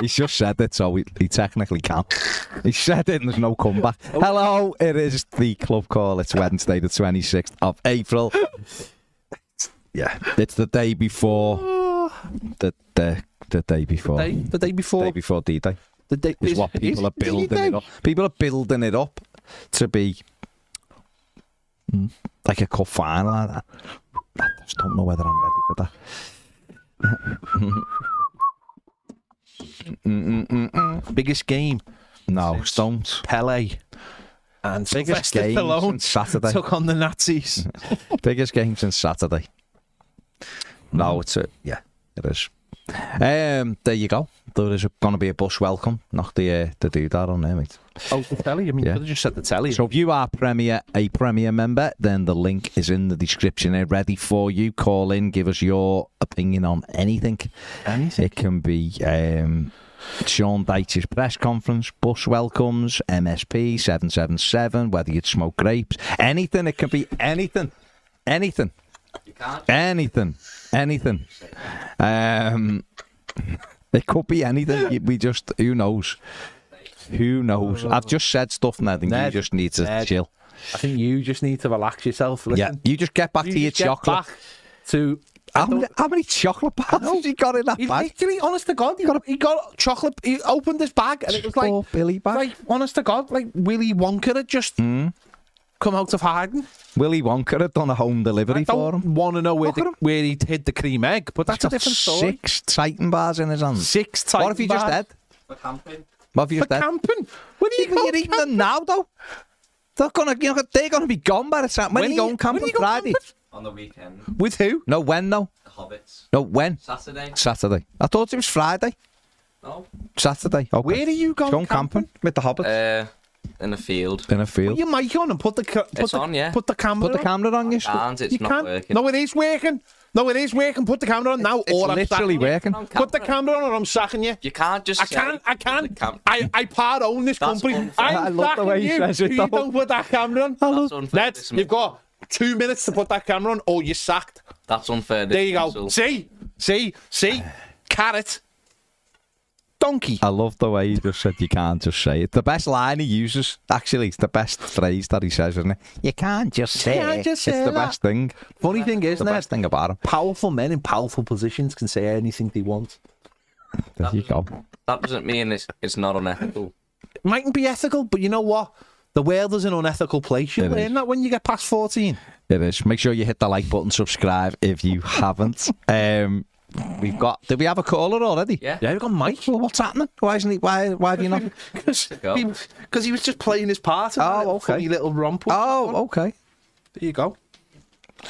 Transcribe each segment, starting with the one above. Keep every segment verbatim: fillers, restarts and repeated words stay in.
He's just said it, so he, he technically can. He said it and there's no comeback. Oh. Hello, it is the Club Call. It's Wednesday, the twenty-sixth of April. Yeah, it's the day before... The, the, the day before... The day, the day before... The day before D-Day. The day is what people is are building D-Day? It up. People are building it up to be mm. like a cup final. I just don't know whether I'm ready for that. Mm-mm-mm-mm. Biggest game? No, Stones. Pele. And biggest game since Saturday. Took on the Nazis. Biggest game since Saturday. No, it's a... Yeah, it is. Um, there you go. There is going to be a bus welcome. Knock the, uh, the doodad on there, mate. Oh, the telly? I mean, yeah. You could have just said the telly. So if you are Premier, a Premier member, then the link is in the description. They're ready for you. Call in, give us your opinion on anything. Anything? It can be um, Sean Dyche's press conference, bus welcomes, M S P seven seven seven, whether you'd smoke grapes, anything. It can be anything. Anything. You can't. Anything. Anything. Um, it could be anything. We just, who knows? Who knows? I've just said stuff now. I think Ned, you just need to Ned, chill. I think you just need to relax yourself. Listen, yeah, you just get back you to your chocolate. Back to how many, how many chocolate bars has he got in that he's bag? Literally, honest to God, he got, a, he got chocolate. He opened his bag and it was like, oh, Billy bag. Like, honest to God, like Willy Wonka had just mm. come out of hiding. Willy Wonka had done a home delivery for him. I don't want to know where, the, where he hid the cream egg, but that's a different story. Six Titan bars in his hand. Six Titan bars. What if he just had? But Hampton. What have for said? Camping? When are you, you going camping? Eating them now, though? They're gonna, you know, they're gonna be gone by the time. When, when are you going camping you Friday? Camping? On the weekend. With who? No, when though? The Hobbits. No, when? Saturday. Saturday. I thought it was Friday. No. Saturday. Okay. Where are you going? Going camping? camping with the Hobbits? Uh, in a field. In a field. Put your mic on and put the put it's the, on, yeah. Put the camera. Put the camera on, you. Can't. It's you not can't. Working. No, it is working. No, it is working. Put the camera on now, it's, it's or I'm literally working. Put the camera on, or I'm sacking you. You can't just. I can't. I can't. I I part own this that's company. I'm sacking you. It, you don't put that camera on. That's Let's. You've got two minutes to put that camera on, or you're sacked. That's unfair. There you go. Insult. See, see, see. Carrot. Donkey. I love the way he just said you can't just say it. The best line he uses, actually, it's the best phrase that he says, isn't it? You can't just say you can't it. Just say it's the that. Best thing. Funny thing is, the isn't best it? Thing about him. Powerful men in powerful positions can say anything they want. There that you go. That doesn't mean it's it's not unethical. It mightn't be ethical, but you know what? The world is an unethical place. You learn that when you get past fourteen. It is. Make sure you hit the like button, subscribe if you haven't. um... We've got. Did we have a caller already? Yeah, yeah, we've got Mike. Well, what's happening? Why isn't he? Why? Why have you not? Because he, he was just playing his part. Oh, okay. Funny little romp. Oh, okay. There you go.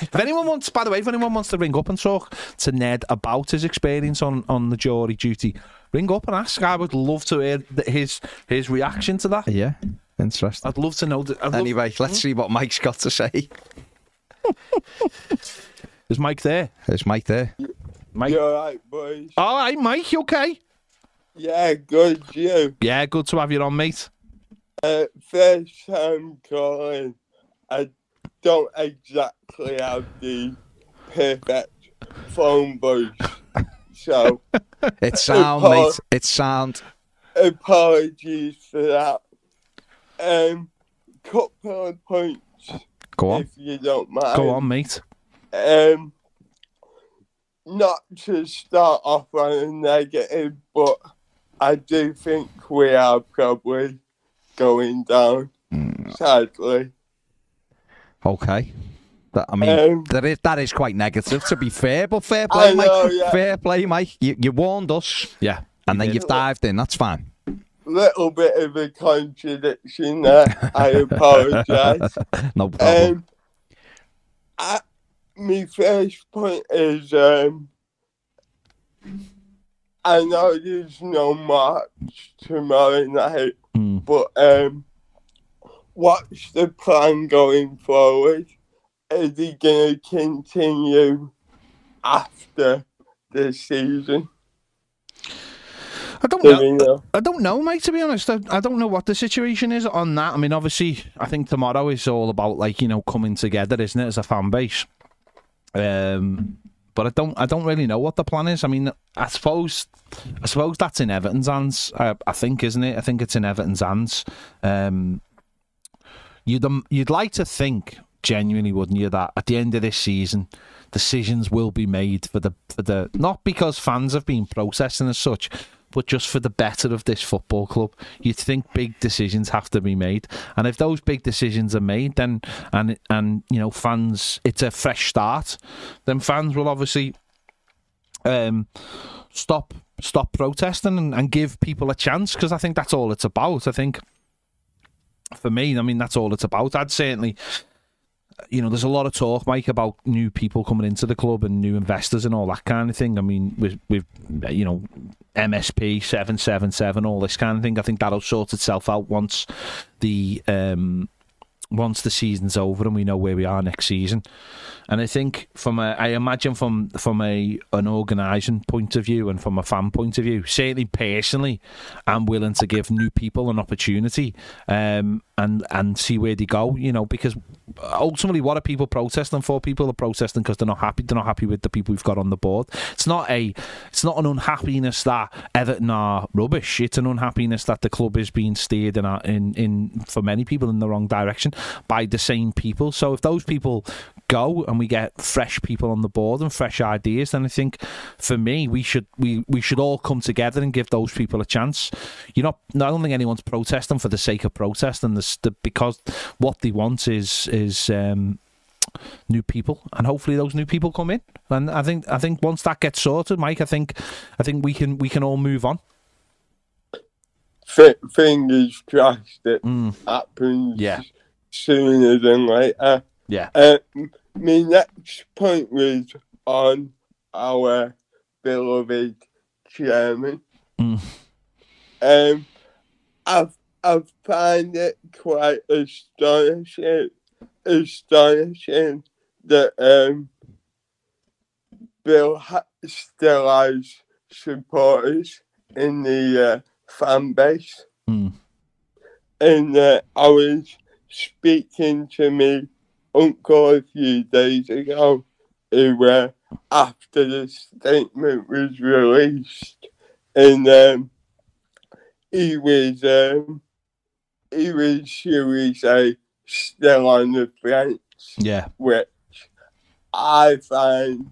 If anyone wants, by the way, if anyone wants to ring up and talk to Ned about his experience on, on the jury duty, ring up and ask. I would love to hear his his reaction to that. Yeah, interesting. I'd love to know. That, anyway, love... let's see what Mike's got to say. Is Mike there? Is Mike there? Mike. You alright, boys? Alright, Mike, you okay? Yeah, good, you? Yeah, good to have you on, mate. Uh, first time calling, I don't exactly have the perfect phone voice, so... It's sound, apo- mate, it's sound. Apologies for that. Um, couple of points, go on. If you don't mind. Go on, mate. Um... Not to start off on a negative, but I do think we are probably going down, mm. sadly. Okay. That, I mean, um, that, is, that is quite negative, to be fair, but fair play, Mike. Know, yeah. Fair play, Mike. You, you warned us. Yeah. And then you've dived in. That's fine. Little bit of a contradiction there. I apologise. No problem. Um, I, my first point is, um, I know there's no match tomorrow night, mm. but um, what's the plan going forward? Is he going to continue after the season? I don't know. You know. I don't know, mate, to be honest. I, I don't know what the situation is on that. I mean, obviously, I think tomorrow is all about, like, you know, coming together, isn't it, as a fan base? Um, but I don't I don't really know what the plan is. I mean, I suppose I suppose that's in Everton's hands, I, I think, isn't it? I think it's in Everton's hands. Um, you'd, um, you'd like to think, genuinely, wouldn't you, that at the end of this season, decisions will be made for the for the... Not because fans have been protesting as such, but just for the better of this football club. You'd think big decisions have to be made, and if those big decisions are made, then and and you know, fans, it's a fresh start. Then fans will obviously um, stop stop protesting and, and give people a chance, because I think that's all it's about. I think for me, I mean, that's all it's about. I'd certainly. You know, there's a lot of talk, Mike, about new people coming into the club and new investors and all that kind of thing. I mean, with, with you know, M S P seven seven seven, all this kind of thing. I think that'll sort itself out once the um, once the season's over and we know where we are next season. And I think from a, I imagine from from a an organising point of view and from a fan point of view, certainly personally, I'm willing to give new people an opportunity um, and and see where they go. You know, because. Ultimately, what are people protesting for? People are protesting because they're not happy. They're not happy with the people we've got on the board. It's not a, it's not an unhappiness that Everton are rubbish. It's an unhappiness that the club is being steered in, our, in, in for many people in the wrong direction by the same people. So if those people go and we get fresh people on the board and fresh ideas, then I think for me we should we we should all come together and give those people a chance. You know, I don't think anyone's protesting for the sake of protesting. This the, because what they want is. is um, new people, and hopefully those new people come in. And I think I think once that gets sorted, Mike, I think I think we can we can all move on. Fingers crossed it mm. happens yeah. sooner than later. Yeah. Uh, my next point was on our beloved chairman. Mm. Um, I've I've found it quite astonishing. astonishing that um, Bill still has supporters in the uh, fan base. Mm. And uh, I was speaking to my uncle a few days ago, who, uh, after the statement was released, and um, he was, um, he was, shall we say, still on the fence, yeah. which I find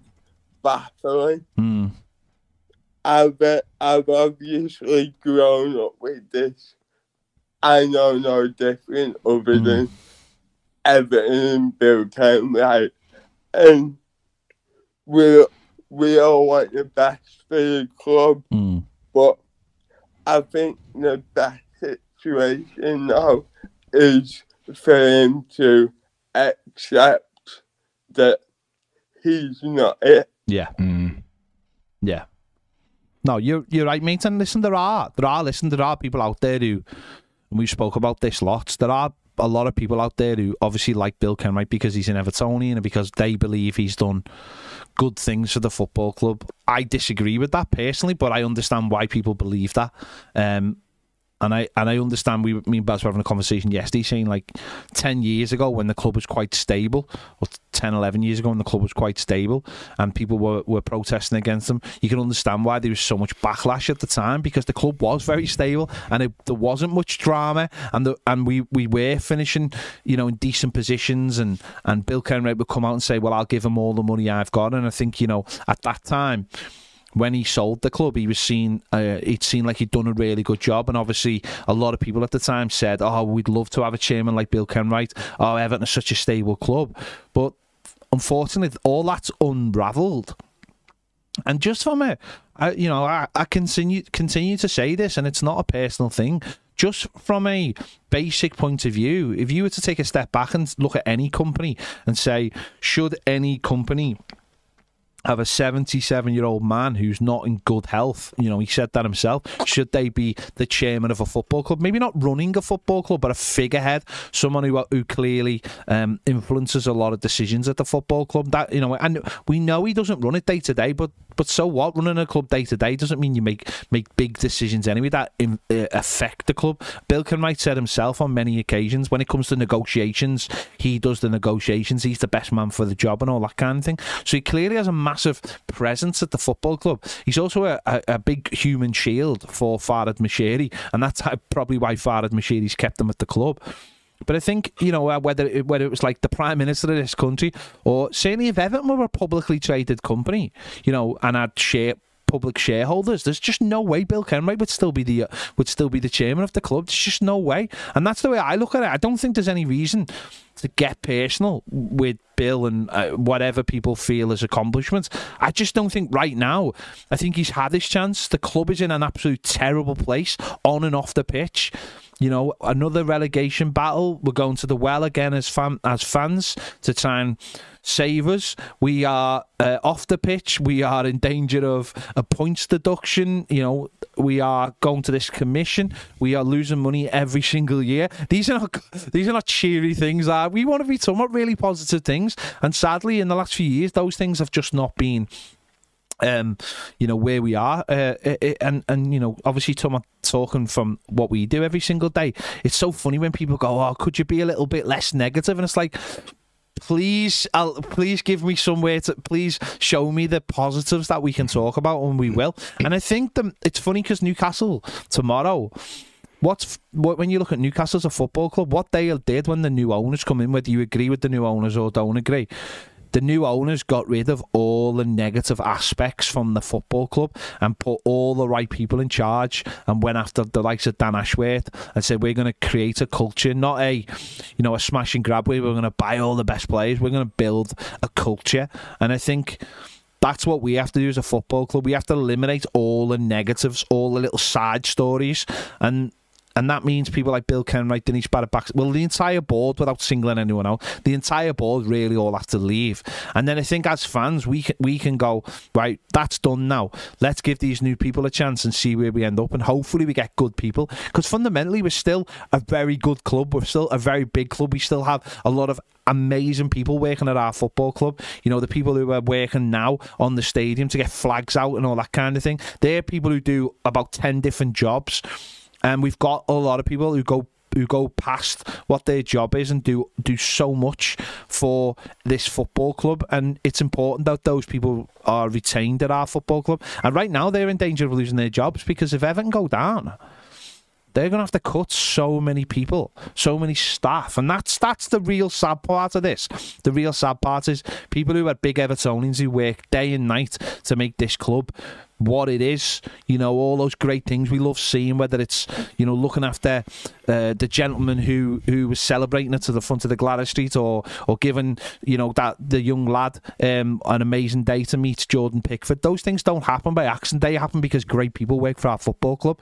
baffling. Mm. I've, uh, I've obviously grown up with this. I know no different other mm. than Everton and Bill Kenwright. And we, we all want the best for the club, mm. but I think the best situation now is for him to accept that he's not it. Yeah, mm. yeah. No, you're you're right, mate. And listen, there are there are listen, there are people out there who, and we spoke about this lots. There are a lot of people out there who obviously like Bill Kenwright because he's an Evertonian and because they believe he's done good things for the football club. I disagree with that personally, but I understand why people believe that. Um. And I and I understand we me and Baz were having a conversation yesterday saying like ten years ago when the club was quite stable, or ten, eleven years ago when the club was quite stable and people were, were protesting against them, you can understand why there was so much backlash at the time because the club was very stable and it, there wasn't much drama and the, and we, we were finishing, you know, in decent positions, and, and Bill Kenwright would come out and say, well, I'll give him all the money I've got. And I think, you know, at that time when he sold the club, he was seen. Uh, it seemed like he'd done a really good job, and obviously, a lot of people at the time said, "Oh, we'd love to have a chairman like Bill Kenwright. Oh, Everton is such a stable club." But unfortunately, all that's unravelled. And just from it, I, you know, I, I continue continue to say this, and it's not a personal thing. just from a basic point of view, if you were to take a step back and look at any company and say, should any company have a seventy-seven-year-old man who's not in good health, you know, he said that himself, should they be the chairman of a football club? Maybe not running a football club, but a figurehead, someone who who clearly um, influences a lot of decisions at the football club. That, you know, and we know he doesn't run it day to day, but but so what? Running a club day to day doesn't mean you make make big decisions anyway that in, uh, affect the club. Bill Kenwright said himself on many occasions, when it comes to negotiations, he does the negotiations, he's the best man for the job and all that kind of thing. So he clearly has a massive Massive presence at the football club. He's also a, a, a big human shield for Farhad Moshiri, and that's how, probably why Farhad Moshiri's kept him at the club. But I think, you know, whether it, whether it was like the Prime Minister of this country, or certainly if Everton were a publicly traded company, you know, and had share, public shareholders, there's just no way Bill Kenwright would still be the uh, would still be the chairman of the club. There's just no way, and that's the way I look at it. I don't think there's any reason to get personal with Bill and uh, whatever people feel as accomplishments. I just don't think right now, I think he's had his chance. The club is in an absolute terrible place on and off the pitch. You know, another relegation battle. We're going to the well again as fan, as fans to try and save us. We are uh, off the pitch. We are in danger of a points deduction. You know, we are going to this commission. We are losing money every single year. These are not these are not cheery things. Uh, we want to be talking about really positive things, and sadly, in the last few years, those things have just not been. Um, you know where we are, uh, it, it, and and you know obviously Tom, talking from what we do every single day. It's so funny when people go, "Oh, could you be a little bit less negative?" And it's like, please, I'll, please give me somewhere to please show me the positives that we can talk about, and we will. And I think the, it's funny because Newcastle tomorrow. What's what, when you look at Newcastle as a football club, what they did when the new owners come in, whether you agree with the new owners or don't agree. The new owners got rid of all the negative aspects from the football club and put all the right people in charge and went after the likes of Dan Ashworth and said, we're going to create a culture, not a, you know, a smash and grab way. We're going to buy all the best players. We're going to build a culture. And I think that's what we have to do as a football club. We have to eliminate all the negatives, all the little side stories. And And that means people like Bill Kenwright, Denise Barrett-Baxendale, well, the entire board, without singling anyone out, the entire board really all have to leave. And then I think as fans, we can, we can go, right, that's done now. Let's give these new people a chance and see where we end up. And hopefully we get good people. Because fundamentally, we're still a very good club. We're still a very big club. We still have a lot of amazing people working at our football club. You know, the people who are working now on the stadium to get flags out and all that kind of thing. They're people who do about ten different jobs. And we've got a lot of people who go who go past what their job is and do do so much for this football club. And it's important that those people are retained at our football club. And right now they're in danger of losing their jobs because if Everton go down, they're going to have to cut so many people, so many staff. And that's that's the real sad part of this. The real sad part is people who are big Evertonians who work day and night to make this club what it is, you know, all those great things we love seeing, whether it's, you know, looking after uh, the gentleman who who was celebrating it to the front of the Gladys Street, or or giving, you know, that the young lad um, an amazing day to meet Jordan Pickford. Those things don't happen by accident. They happen because great people work for our football club,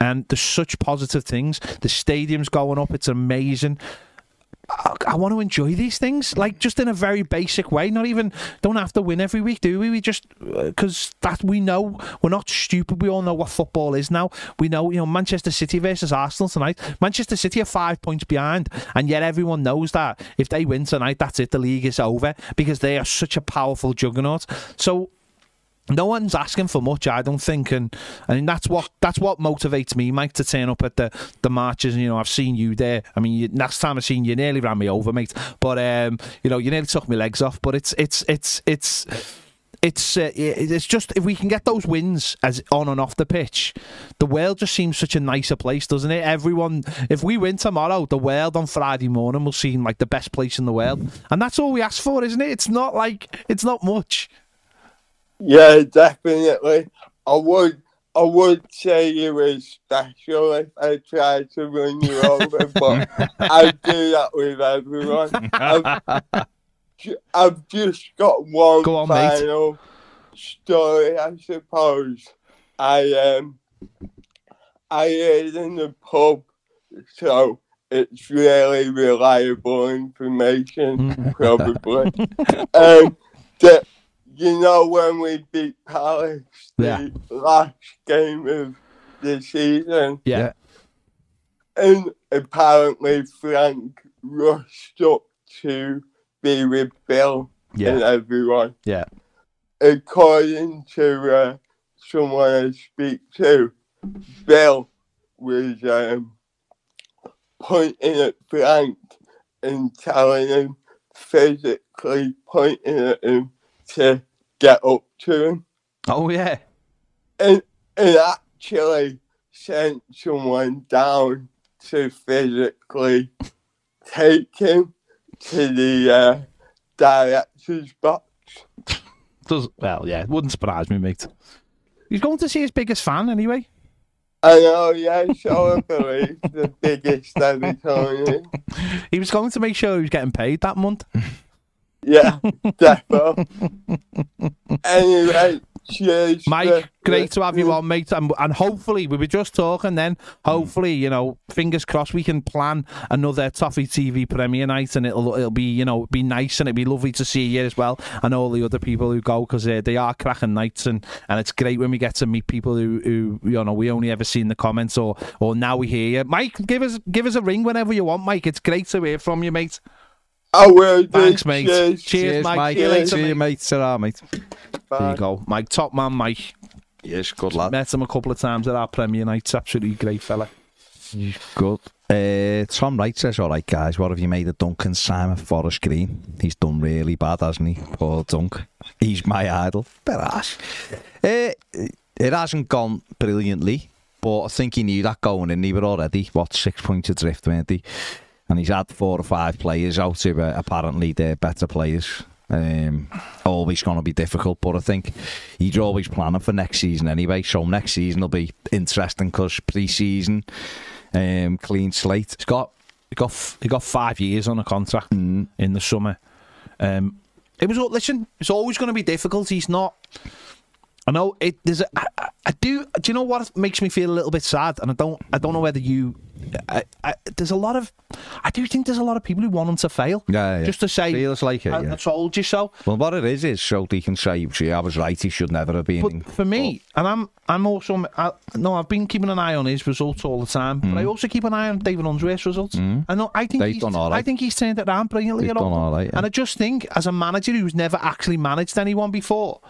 and there's such positive things. The stadium's going up; it's amazing. I want to enjoy these things, like just in a very basic way. Not even don't have to win every week, do we? We just because that we know we're not stupid. We all know what football is now. We know, you know, Manchester City versus Arsenal tonight. Manchester City are five points behind, and yet everyone knows that if they win tonight, that's it. The league is over because they are such a powerful juggernaut. So no one's asking for much, I don't think, and and that's what that's what motivates me, Mike, to turn up at the the matches. And you know, I've seen you there. I mean, you, last time I seen you, nearly ran me over, mate. But um, you know, you nearly took my legs off. But it's it's it's it's it's uh, it's just if we can get those wins as on and off the pitch, the world just seems such a nicer place, doesn't it? Everyone, if we win tomorrow, the world on Friday morning will seem like the best place in the world, and that's all we ask for, isn't it? It's not like it's not much. Yeah, definitely. I would, I would say you were special if I tried to run you over, but I do that with everyone. I've, I've just got one Go on, final mate. story, I suppose. I um, I hear it in the pub, so it's really reliable information, probably. um, that, you know, when we beat Palace, yeah. the last game of the season, yeah, and apparently Frank rushed up to be with Bill yeah. and everyone. Yeah. According to uh, someone I speak to, Bill was um, pointing at Frank and telling him, physically pointing at him to get up to him. Oh, yeah. And, and actually sent someone down to physically take him to the uh, director's box. Does, well, yeah, it wouldn't surprise me, mate. He's going to see his biggest fan anyway. I know, yeah, sure, I believe the biggest ever time. He was going to make sure he was getting paid that month. Yeah, definitely. Anyway, cheers. Mike, for, great to have you on, mate. And, and hopefully, we were just talking then, hopefully, you know, fingers crossed, we can plan another Toffee T V premiere night, and it'll it'll be, you know, be nice, and it'll be lovely to see you as well, and all the other people who go, because uh, they are cracking nights, and, and it's great when we get to meet people who, who, you know, we only ever see in the comments, or or now we hear you. Mike, give us, give us a ring whenever you want, Mike. It's great to hear from you, mate. I will. Thanks, mate. Cheers, cheers Mike. Mike. Cheers, see you, mate. Ta-ra, mate. Bye. There you go. Mike, top man, Mike. Yes, good lad. Met him a couple of times at our premiere nights. Absolutely great fella. He's good. Uh, Tom Wright says, all right, guys, what have you made of Duncan Simon Forest Green? He's done really bad, hasn't he? Poor Dunk. He's my idol. Bit harsh. Uh, it hasn't gone brilliantly, but I think he knew that going in. He were already, what, six points adrift, weren't he? And he's had four or five players out who uh, apparently they're better players. Um, always going to be difficult, but I think he's always planning for next season anyway. So next season will be interesting because pre-season, um, clean slate. He's got he got he got five years on a contract mm. in the summer. Um, it was listen. It's always going to be difficult. He's not. I know it. There's a, I, I do. Do you know what makes me feel a little bit sad? And I don't. I don't know whether you. I, I, there's a lot of. I do think there's a lot of people who want him to fail. Yeah, yeah. Just to say, feels like it. I, yeah. I told you so. Well, what it is is so he can say, "See, I was right. He should never have been." But in, for me, but, and I'm, I'm also. I, no, I've been keeping an eye on his results all the time, mm. but I also keep an eye on David Undra's results. Mm. I know. I think They've he's. Done all right. I think he's turned it around brilliantly. Done all right, yeah. And I just think, as a manager who's never actually managed anyone before,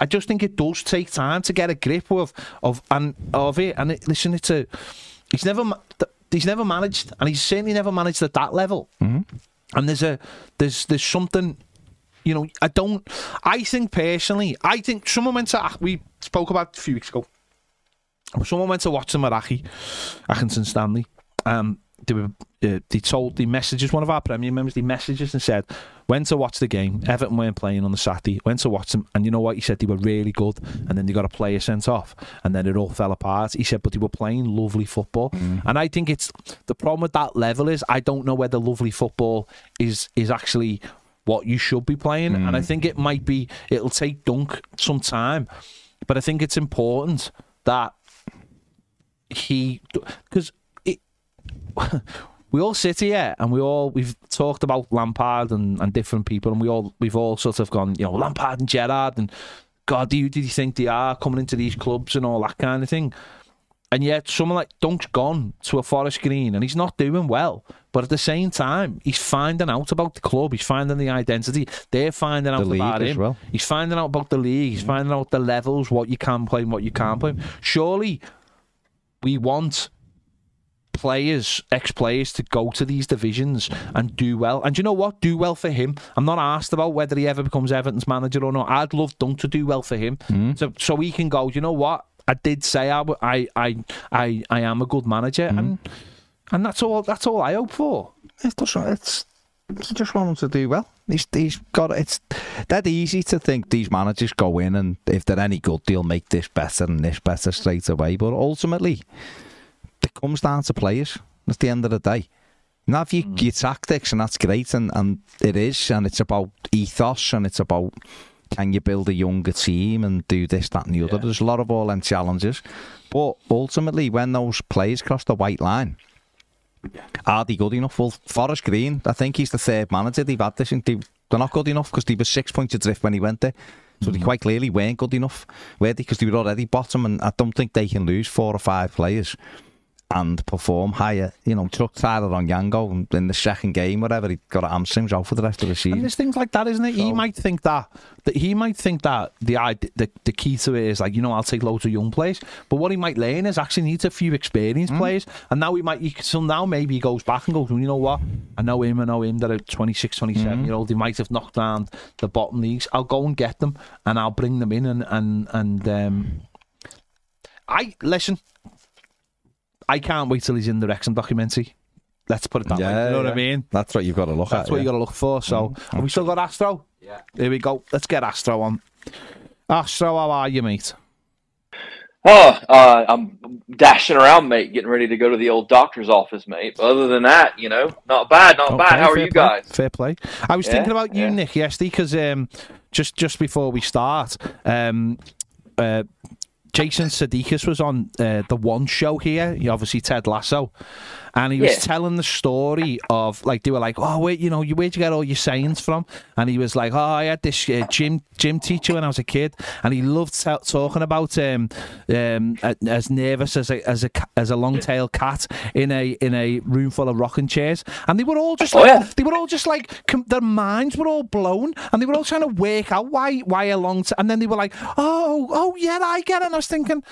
I just think it does take time to get a grip of of and of it. And it, listen, it's a he's never he's never managed, and he's certainly never managed at that level. Mm-hmm. And there's a there's there's something, you know. I don't. I think personally, I think someone went to we spoke about a few weeks ago. Someone went to watch the Marachi, Atkinson Stanley. Um, they were uh, they told the messages one of our Premier members. They messages and said, went to watch the game. Everton weren't playing on the Saturday. Went to watch them, and you know what? He said they were really good, and then they got a player sent off, and then it all fell apart. He said, but they were playing lovely football, mm. and I think it's the problem with that level is I don't know whether lovely football is is actually what you should be playing, mm. and I think it might be. It'll take Dunk some time, but I think it's important that he because. We all sit here and we all we've talked about Lampard and, and different people, and we all we've all sort of gone, you know, Lampard and Gerrard and God, who do you think they are coming into these clubs and all that kind of thing? And yet, someone like Dunk's gone to a Forest Green and he's not doing well, but at the same time, he's finding out about the club, he's finding the identity, they're finding out the about him, well. he's finding out about the league, he's yeah. finding out the levels, what you can play and what you can't play. Surely, we want. Players, ex-players to go to these divisions and do well, and you know what, do well for him. I'm not asked about whether he ever becomes Everton's manager or not. I'd love Dunk to do well for him, mm. so so he can go, you know what, I did say I I I, I, I am a good manager, mm. and and that's all that's all I hope for. It doesn't, it's you just want him to do well. He's, he's got it's that easy to think these managers go in and if they're any good they'll make this better and this better straight away, but ultimately it comes down to players at the end of the day. Now, if you mm. your tactics, and that's great, and, and it is, and it's about ethos, and it's about can you build a younger team and do this, that and the other. Yeah. There's a lot of all them challenges. But ultimately, when those players cross the white line, yeah. are they good enough? Well, Forest Green, I think he's the third manager they've had this. And they, they're not good enough because they were six points adrift when he went there. So mm-hmm. they quite clearly weren't good enough, were they? Because they were already bottom, and I don't think they can lose four or five players and perform higher. You know, took Tyler on Yango in the second game, whatever, he got hamstrings out for the rest of the season. And there's things like that, isn't it? So, he might think that, that he might think that the, the the key to it is like, you know, I'll take loads of young players, but what he might learn is actually needs a few experienced mm-hmm. players, and now he might, he, so now maybe he goes back and goes, well, you know what, I know him, I know him, they're a twenty-six, twenty-seven mm-hmm. year old, he might have knocked down the bottom leagues, I'll go and get them, and I'll bring them in, and, and, and um, I, listen, I can't wait till he's in the Wrexham documentary. Let's put it that yeah, way. You know yeah. what I mean? That's what you've got to look That's at. That's what yeah. you've got to look for. So, mm, have we still got Astro? Yeah. Here we go. Let's get Astro on. Astro, how are you, mate? Oh, uh, I'm dashing around, mate, getting ready to go to the old doctor's office, mate. But other than that, you know, not bad, not okay, bad. How are you play. guys? Fair play. I was yeah, thinking about you, yeah. Nick, yesterday, because um, just, just before we start, um, uh, Jason Sudeikis was on uh, the One Show here, obviously Ted Lasso, and he was yeah. telling the story of, like, they were like, oh, wait, you know, where'd you get all your sayings from? And he was like, oh, I had this uh, gym gym teacher when I was a kid, and he loved t talking about um, um, as nervous as a as a as a long-tailed cat in a in a room full of rocking chairs, and they were all just like, oh, yeah. they were all just like com their minds were all blown, and they were all trying to work out why why a long time, and then they were like, oh oh yeah, I get it. And I was thinking,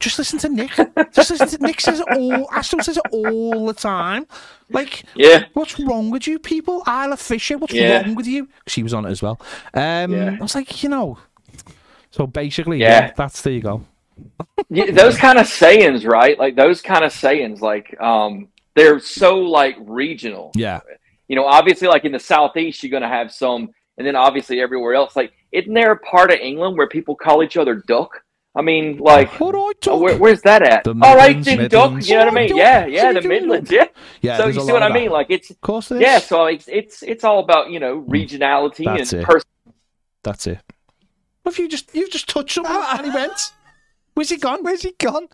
just listen to Nick. Just listen to Nick says it all. Astro says it all the time. Like, yeah. what's wrong with you people? Isla Fisher, what's yeah. wrong with you? She was on it as well. Um, yeah. I was like, you know. So basically, yeah, yeah that's there you go. yeah, those kind of sayings, right? Like those kind of sayings, like um, they're so like regional. Yeah. You know, obviously, like in the Southeast, you're going to have some, and then obviously everywhere else, like. Isn't there a part of England where people call each other duck? I mean, like, oh, where, where's that at? The All right, then duck, you know what I mean? Duck. Yeah, yeah, the Midlands, yeah. yeah so you see what I mean? That. Like, it's, of course it is. yeah, so it's, it's it's all about, you know, regionality That's and person. That's it. What if you just, you just touched someone and he went? Where's he gone? Where's he gone?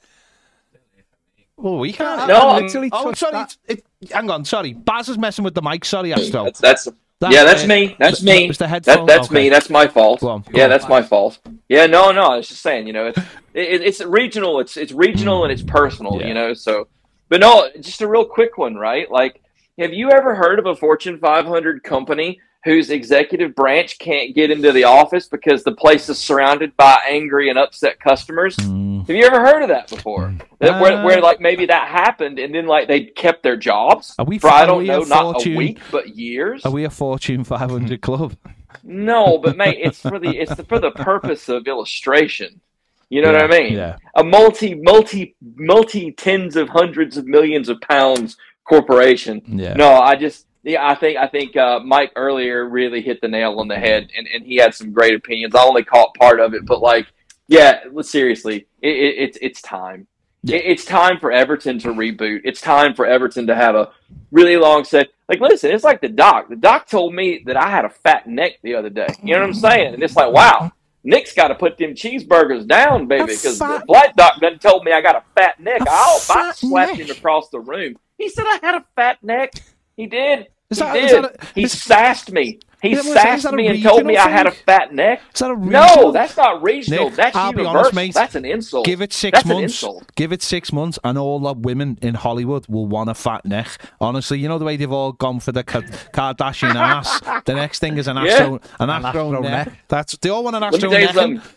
Oh, we can't. No, I'm, literally oh, sorry. It, hang on, sorry. Baz is messing with the mic. Sorry, Astro. That's, that's That yeah, that's me. That's me. It's the headphone. That, that's okay. me. That's my fault. Go on, go yeah, on, that's guys. my fault. Yeah, no, no. I was just saying, you know, it's it, it's regional. It's it's regional and it's personal, yeah. you know. So, but no, just a real quick one, right? Like, have you ever heard of a Fortune five hundred company whose executive branch can't get into the office because the place is surrounded by angry and upset customers? Mm. Have you ever heard of that before? Uh, where, where like maybe that happened and then like they kept their jobs are we, for I don't know, not Fortune, a week, but years. Are we a Fortune five hundred club? No, but mate, it's for the it's the, for the purpose of illustration. You know yeah, what I mean? Yeah. A multi multi multi tens of hundreds of millions of pounds corporation. Yeah. No, I just yeah, I think I think uh, Mike earlier really hit the nail on the head, and and he had some great opinions. I only caught part of it, but like. Yeah, seriously, it, it, it's it's time. Yeah. It, it's time for Everton to reboot. It's time for Everton to have a really long set. Like, listen, it's like the doc. The doc told me that I had a fat neck the other day. You know what I'm saying? And it's like, wow, Nick's got to put them cheeseburgers down, baby, because the black doc done told me I got a fat neck. A I, fat I slapped neck. him across the room. He said I had a fat neck. He did. Is he that, did. A, he is, sassed me. He yeah, sassed me and told me thing? I had a fat neck. Is that a no, that's not regional. Nick, that's I'll universal. Be honest, mate. That's an insult. Give it six that's months. Give it six months, and all the women in Hollywood will want a fat neck. Honestly, you know the way they've all gone for the Kardashian ass. The next thing is an astro, yeah. an, an astro, astro neck. neck. That's they all want an astro neck.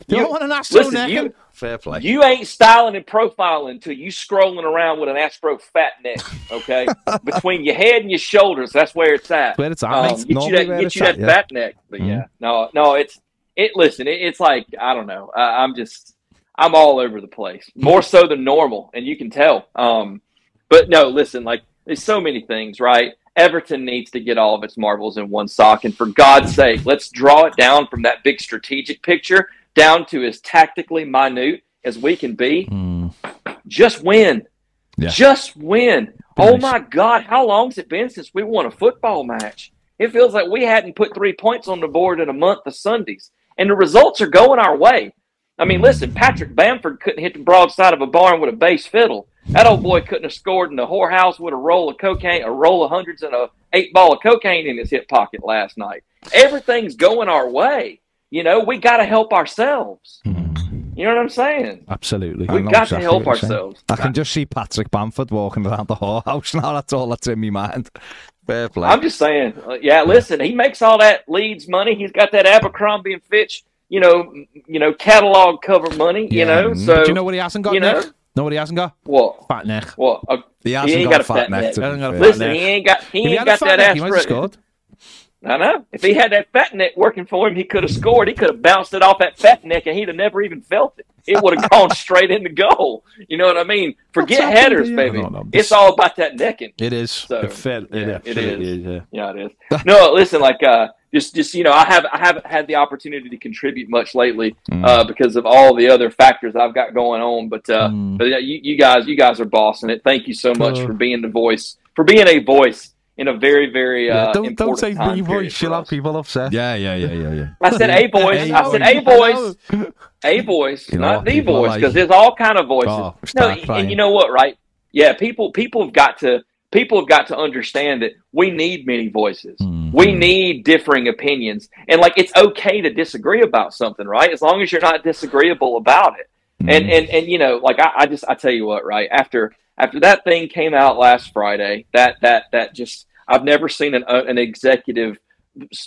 They you, all want an astro listen, neck. You, Fair play. You ain't styling and profiling until you scrolling around with an astro fat neck, okay? Between your head and your shoulders, that's where it's at. Where it's at, um, mate. Get Normally you that, get you at, that yeah. fat neck. But mm-hmm. yeah, no, no, it's it. Listen, it, it's like I don't know. I, I'm just I'm all over the place, more so than normal, and you can tell. Um, but no, listen, like there's so many things, right? Everton needs to get all of its marbles in one sock, and for God's sake, let's draw it down from that big strategic picture down to as tactically minute as we can be. Mm. Just win. Yeah. Just win. Nice. Oh, my God. How long has it been since we won a football match? It feels like we hadn't put three points on the board in a month of Sundays, and the results are going our way. I mean, listen, Patrick Bamford couldn't hit the broadside of a barn with a bass fiddle. That old boy couldn't have scored in the whorehouse with a roll of cocaine, a roll of hundreds and a eight ball of cocaine in his hip pocket last night. Everything's going our way. You know, we got to help ourselves. You know what I'm saying? Absolutely. We've got exactly to help ourselves. I can just see Patrick Bamford walking around the whorehouse now. That's all that's in my mind. Fair play. I'm just saying. Uh, yeah, listen, he makes all that Leeds money. He's got that Abercrombie and Fitch, you know, you know, catalog cover money, yeah. you know. So, do you know what he hasn't got, you know? Nick? Know what he hasn't got? What? Fat neck. What? Uh, he hasn't he ain't got, got a fat, fat neck. neck. He got a fat listen, neck. he ain't got, he ain't he got that neck, ass. He might have scored. I know. If he had that fat neck working for him, he could have scored. He could have bounced it off that fat neck, and he'd have never even felt it. It would have gone straight in the goal. You know what I mean? Forget headers, baby. No, no, this... It's all about that necking. It is. So, it, fed, it, yeah, it is. is yeah. yeah, it is. No, listen, like uh, just, just you know, I have I haven't had the opportunity to contribute much lately mm. uh, because of all the other factors I've got going on. But uh, mm. but uh, you, you guys, you guys are bossing it. Thank you so much uh, for being the voice, for being a voice. In a very, very uh, yeah, don't, important don't say time period. She'll have people upset. Yeah, yeah, yeah, yeah, yeah. I said a voice. I said a voice. A voice, you know, not the voice, because like... there's all kind of voices. Oh, no, and you know what, right? Yeah, people, people have got to, people have got to understand that we need many voices. Mm-hmm. We need differing opinions, and like it's okay to disagree about something, right? As long as you're not disagreeable about it. Mm-hmm. And and and you know, like I, I just, I tell you what, right? After after that thing came out last Friday, that that that just. I've never seen an an executive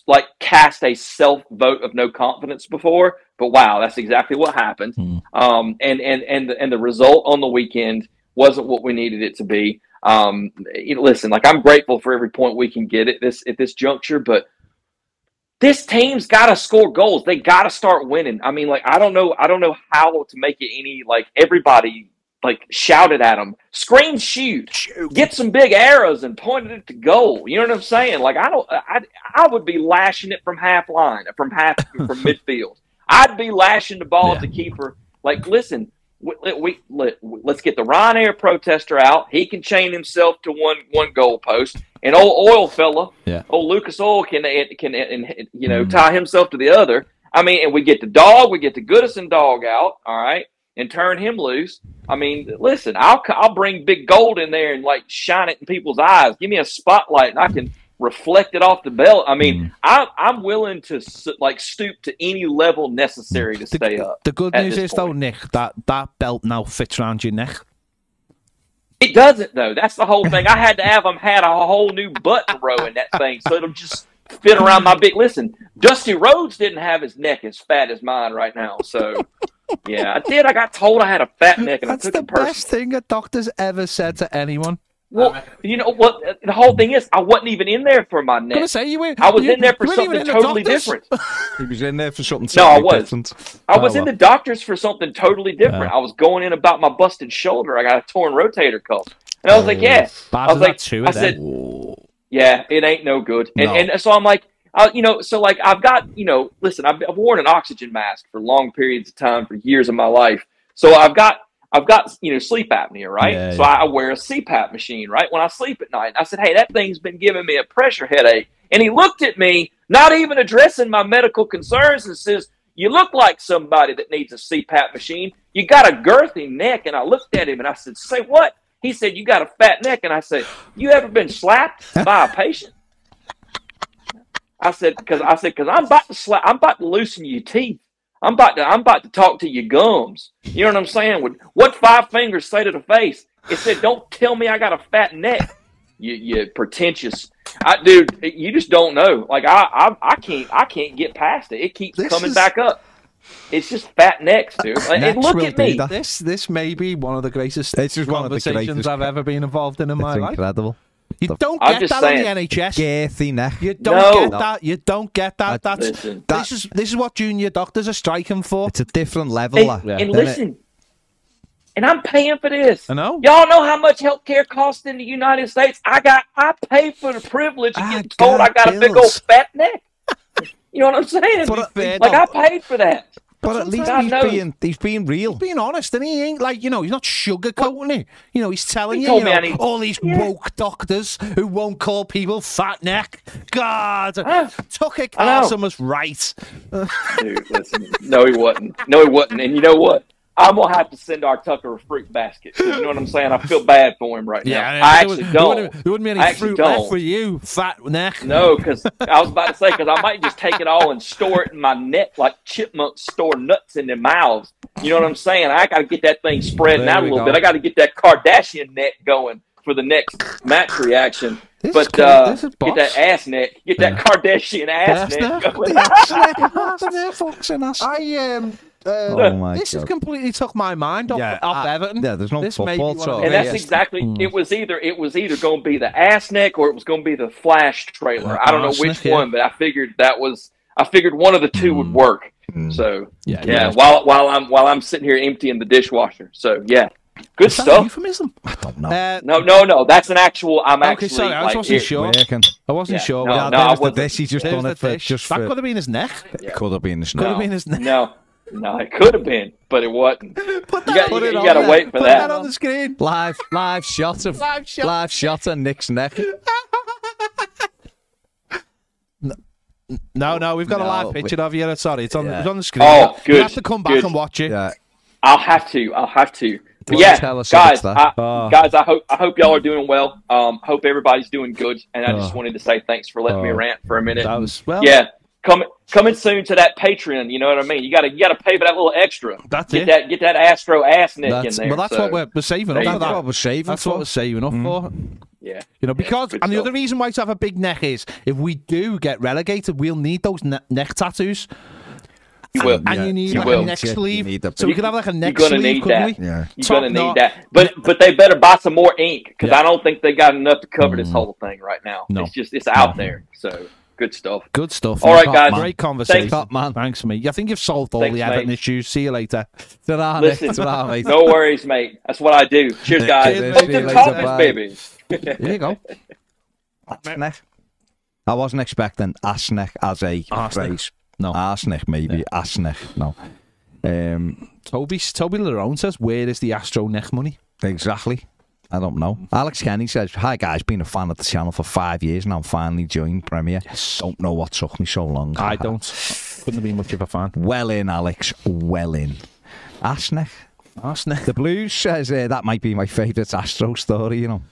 like cast a self vote of no confidence before, but wow, that's exactly what happened. Mm. Um, and and and and the result on the weekend wasn't what we needed it to be. Um, you know, listen, like I'm grateful for every point we can get at this at this juncture, but this team's got to score goals. They got to start winning. I mean, like I don't know, I don't know how to make it any like everybody. Like, shouted at them, screen shoot, get some big arrows and pointed it to goal. You know what I'm saying? Like, I don't, I, I would be lashing it from half line, from half, from midfield. I'd be lashing the ball yeah. at the keeper. Like, listen, we, we let, let's get the Ryanair protester out. He can chain himself to one one goal post. And old oil fella, yeah. old Lucas Oil can can and you know mm. tie himself to the other. I mean, and we get the dog, we get the Goodison dog out. All right. And turn him loose. I mean, listen, I'll I'll bring big gold in there and like shine it in people's eyes. Give me a spotlight, and I can reflect it off the belt. I mean, mm. I, I'm willing to like stoop to any level necessary to stay the, up. The good news is, point. though, Nick, that that belt now fits around your neck. It doesn't, though. That's the whole thing. I had to have them had a whole new button row in that thing, so it'll just. Fit around my big. Listen, Dusty Rhodes didn't have his neck as fat as mine right now. So, yeah, I did. I got told I had a fat neck, and that's I took the it personally. Best thing a doctor's ever said to anyone. Well, you know what? Well, the whole thing is, I wasn't even in there for my neck. I was, say, you were, I was you, in there for something the totally doctors? different. He was in there for something. Totally no, I was. Different. I was oh, in well. the doctor's for something totally different. Yeah. I was going in about my busted shoulder. I got a torn rotator cuff, and I was oh, like, "Yeah." I was like, "I said." Whoa. Yeah, it ain't no good. And, no. and so I'm like, uh, you know, so like I've got, you know, listen, I've, I've worn an oxygen mask for long periods of time, for years of my life. So I've got, I've got, you know, sleep apnea, right? Yeah, so yeah. I wear a C PAP machine, right? When I sleep at night. I said, hey, that thing's been giving me a pressure headache. And he looked at me, not even addressing my medical concerns, and says, you look like somebody that needs a C PAP machine. You got a girthy neck. And I looked at him and I said, say what? He said, you got a fat neck. And I said, you ever been slapped by a patient? I said, because I said, because I'm about to slap, I'm about to loosen your teeth. I'm about to, I'm about to talk to your gums. You know what I'm saying? What five fingers say to the face? It said, don't tell me I got a fat neck. You, you pretentious. I, dude, you just don't know. Like I, I, I can't, I can't get past it. It keeps this coming is... back up. It's just fat necks, dude. Like, necks and look at me. This this may be one of the greatest it's just conversations one of the greatest. I've ever been involved in in my life. It's incredible. You don't I'm get that saying, on the N H S. Girthy neck. You don't no. get that. You don't get that. That's listen, that, this is this is what junior doctors are striking for. It's a different level. And, like, yeah. and listen, it? and I'm paying for this. I know. Y'all know how much healthcare costs in the United States. I got I pay for the privilege of getting told I got bills. a big old fat neck. You know what I'm saying? But, like, I paid for that. But at least he's being, he's being real. He's being honest, and he ain't like, you know, he's not sugarcoating it. You know, he's telling he you, you know, any... all these yeah. woke doctors who won't call people fat neck. God, ah, Tucker Carlson was right. Dude, listen, no, he wasn't. No, he wasn't. And you know what? I'm going to have to send our Tucker a fruit basket. You know what I'm saying? I feel bad for him right now. Yeah, I, mean, I actually was, don't. There wouldn't, there wouldn't be any fruit left for you, fat neck. No, because I was about to say, because I might just take it all and store it in my neck like chipmunks store nuts in their mouths. You know what I'm saying? I got to get that thing spreading out a little go. bit. I got to get that Kardashian neck going for the next match reaction. This but uh, get that ass neck, get that yeah. Kardashian ass That's neck. That, going. That's I um, uh, oh my this God. has completely took my mind off, yeah, off I, Everton. Yeah, there's no this football talk. And that's yes. exactly. Mm. It was either it was either going to be the ass neck or it was going to be the Flash trailer. I don't know which neck, one, yeah. but I figured that was. I figured one of the two mm. would work. Mm. So yeah, yeah, yeah. While while I'm while I'm sitting here emptying the dishwasher. So yeah. Good Is that stuff. A euphemism? I don't know. Uh, no, no, no. That's an actual. I'm okay, actually. Sorry, I like, wasn't it, sure. I wasn't yeah, sure. No, yeah, no, I wasn't. The dish. He's just done it for, just that for, could have been his neck. Yeah. Could have been his neck. Could have been his neck. No, no, it could have been, but it wasn't. Put that you got, on, you, you got to wait for put that. Put that on the screen. Live, live shot of live shot, live shot of Nick's neck. No, no, we've got no, a live picture we, of you. Sorry, it's on. Yeah. It's on the screen. Oh, good. You have to come back good. and watch it. Yeah. I'll have to. I'll have to. But yeah, guys, I, oh. guys, I hope I hope y'all are doing well. Um, hope everybody's doing good. And I just oh. wanted to say thanks for letting oh. me rant for a minute. That was, well, yeah, coming coming soon to that Patreon. You know what I mean? You gotta you gotta pay for that little extra. That's get it. That, get that Astro ass neck that's, in there. Well, that's so. what we're, we're saving. Up. That's go. what we're saving. That's for. what we're saving up mm. for. Yeah, you know because yeah, and the stuff. other reason why to have a big neck is if we do get relegated, we'll need those ne neck tattoos. You will. And yeah. you need you like will. a neck sleeve. Yeah, so we could have like a neck You're gonna sleeve, need that. We? Yeah. You're going to need that. But but they better buy some more ink because yeah. I don't think they got enough to cover mm. this whole thing right now. No. It's just, it's out no. there. So, good stuff. Good stuff. All right, guys. Man. Great conversation. Thanks, man. Thanks, mate. I think you've solved all Thanks, the Everton issues. See you later. Ta-da, Listen, ta-da, mate. No worries, mate. That's what I do. Cheers, guys. Let's do topics, baby. There you go. I wasn't expecting Asneck as a phrase. No. Arsenic, maybe. Yeah. Arsenic, no. Um, Toby, Toby Lerone says, where is the Astro neck money? Exactly. I don't know. Alex Kenny says, hi guys, been a fan of the channel for five years and I'm finally joined Premier. Yes. Don't know what took me so long. I don't. Couldn't have been much of a fan. Well in, Alex. Well in. Arsenic. Arsenic. The Blues says, uh, that might be my favourite Astro story, you know.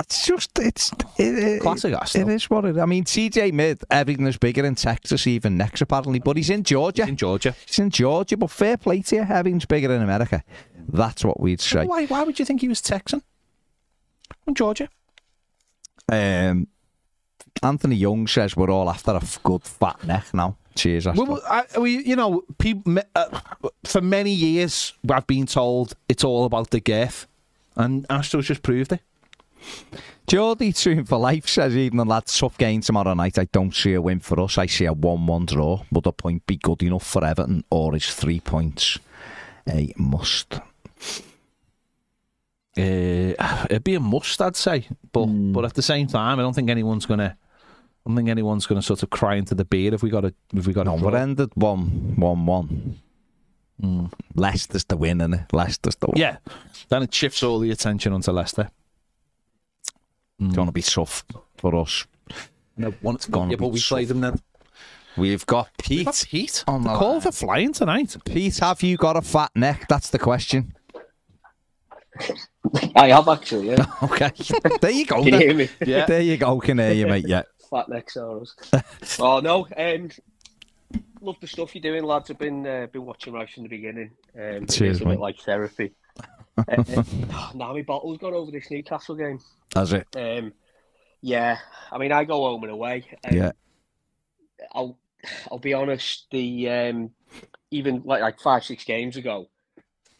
It's just, it's... It, Classic Astro. It is what it is. I mean, T J Midd, everything is bigger in Texas, even next, apparently. But he's in Georgia. He's in Georgia. He's in Georgia, but fair play to you. Everything's bigger in America. That's what we'd say. Why, why would you think he was Texan? In Georgia? Um, Anthony Young says we're all after a good fat neck now. Cheers, Astro. Well, I, we, you know, people, uh, for many years, I've been told it's all about the girth. And Astro's just proved it. Geordie Tune for Life says, even the lads, tough game tomorrow night. I don't see a win for us. I see a one one draw. Would a point be good enough for Everton, or is three points a must? Uh, it'd be a must, I'd say. But mm. but at the same time, I don't think anyone's gonna. I don't think anyone's gonna sort of cry into the beer if we got a if we got. No, we're ended one one one. Mm. Leicester's the win, innit? Leicester's the win. Yeah. Then it shifts all the attention onto Leicester. It's mm. going to be tough for us. No, one, it's going yeah, to be but we tough. played them then. We've got Pete. That's Pete on the, the call for flying tonight. Pete, have you got a fat neck? That's the question. I have actually. Yeah. Okay. There you go. Can then. you hear me? Yeah. There you go. Can hear you, mate? Yeah. Fat necks are us. Oh no. Um, love the stuff you're doing, lads. I've been uh, been watching right from the beginning. Um, Cheers, mate. Bit like therapy. uh, uh, now my bottle's gone over this Newcastle game. Has it? Um, yeah. I mean, I go home and away. Um, yeah. I'll I'll be honest. The um, even like like five six games ago,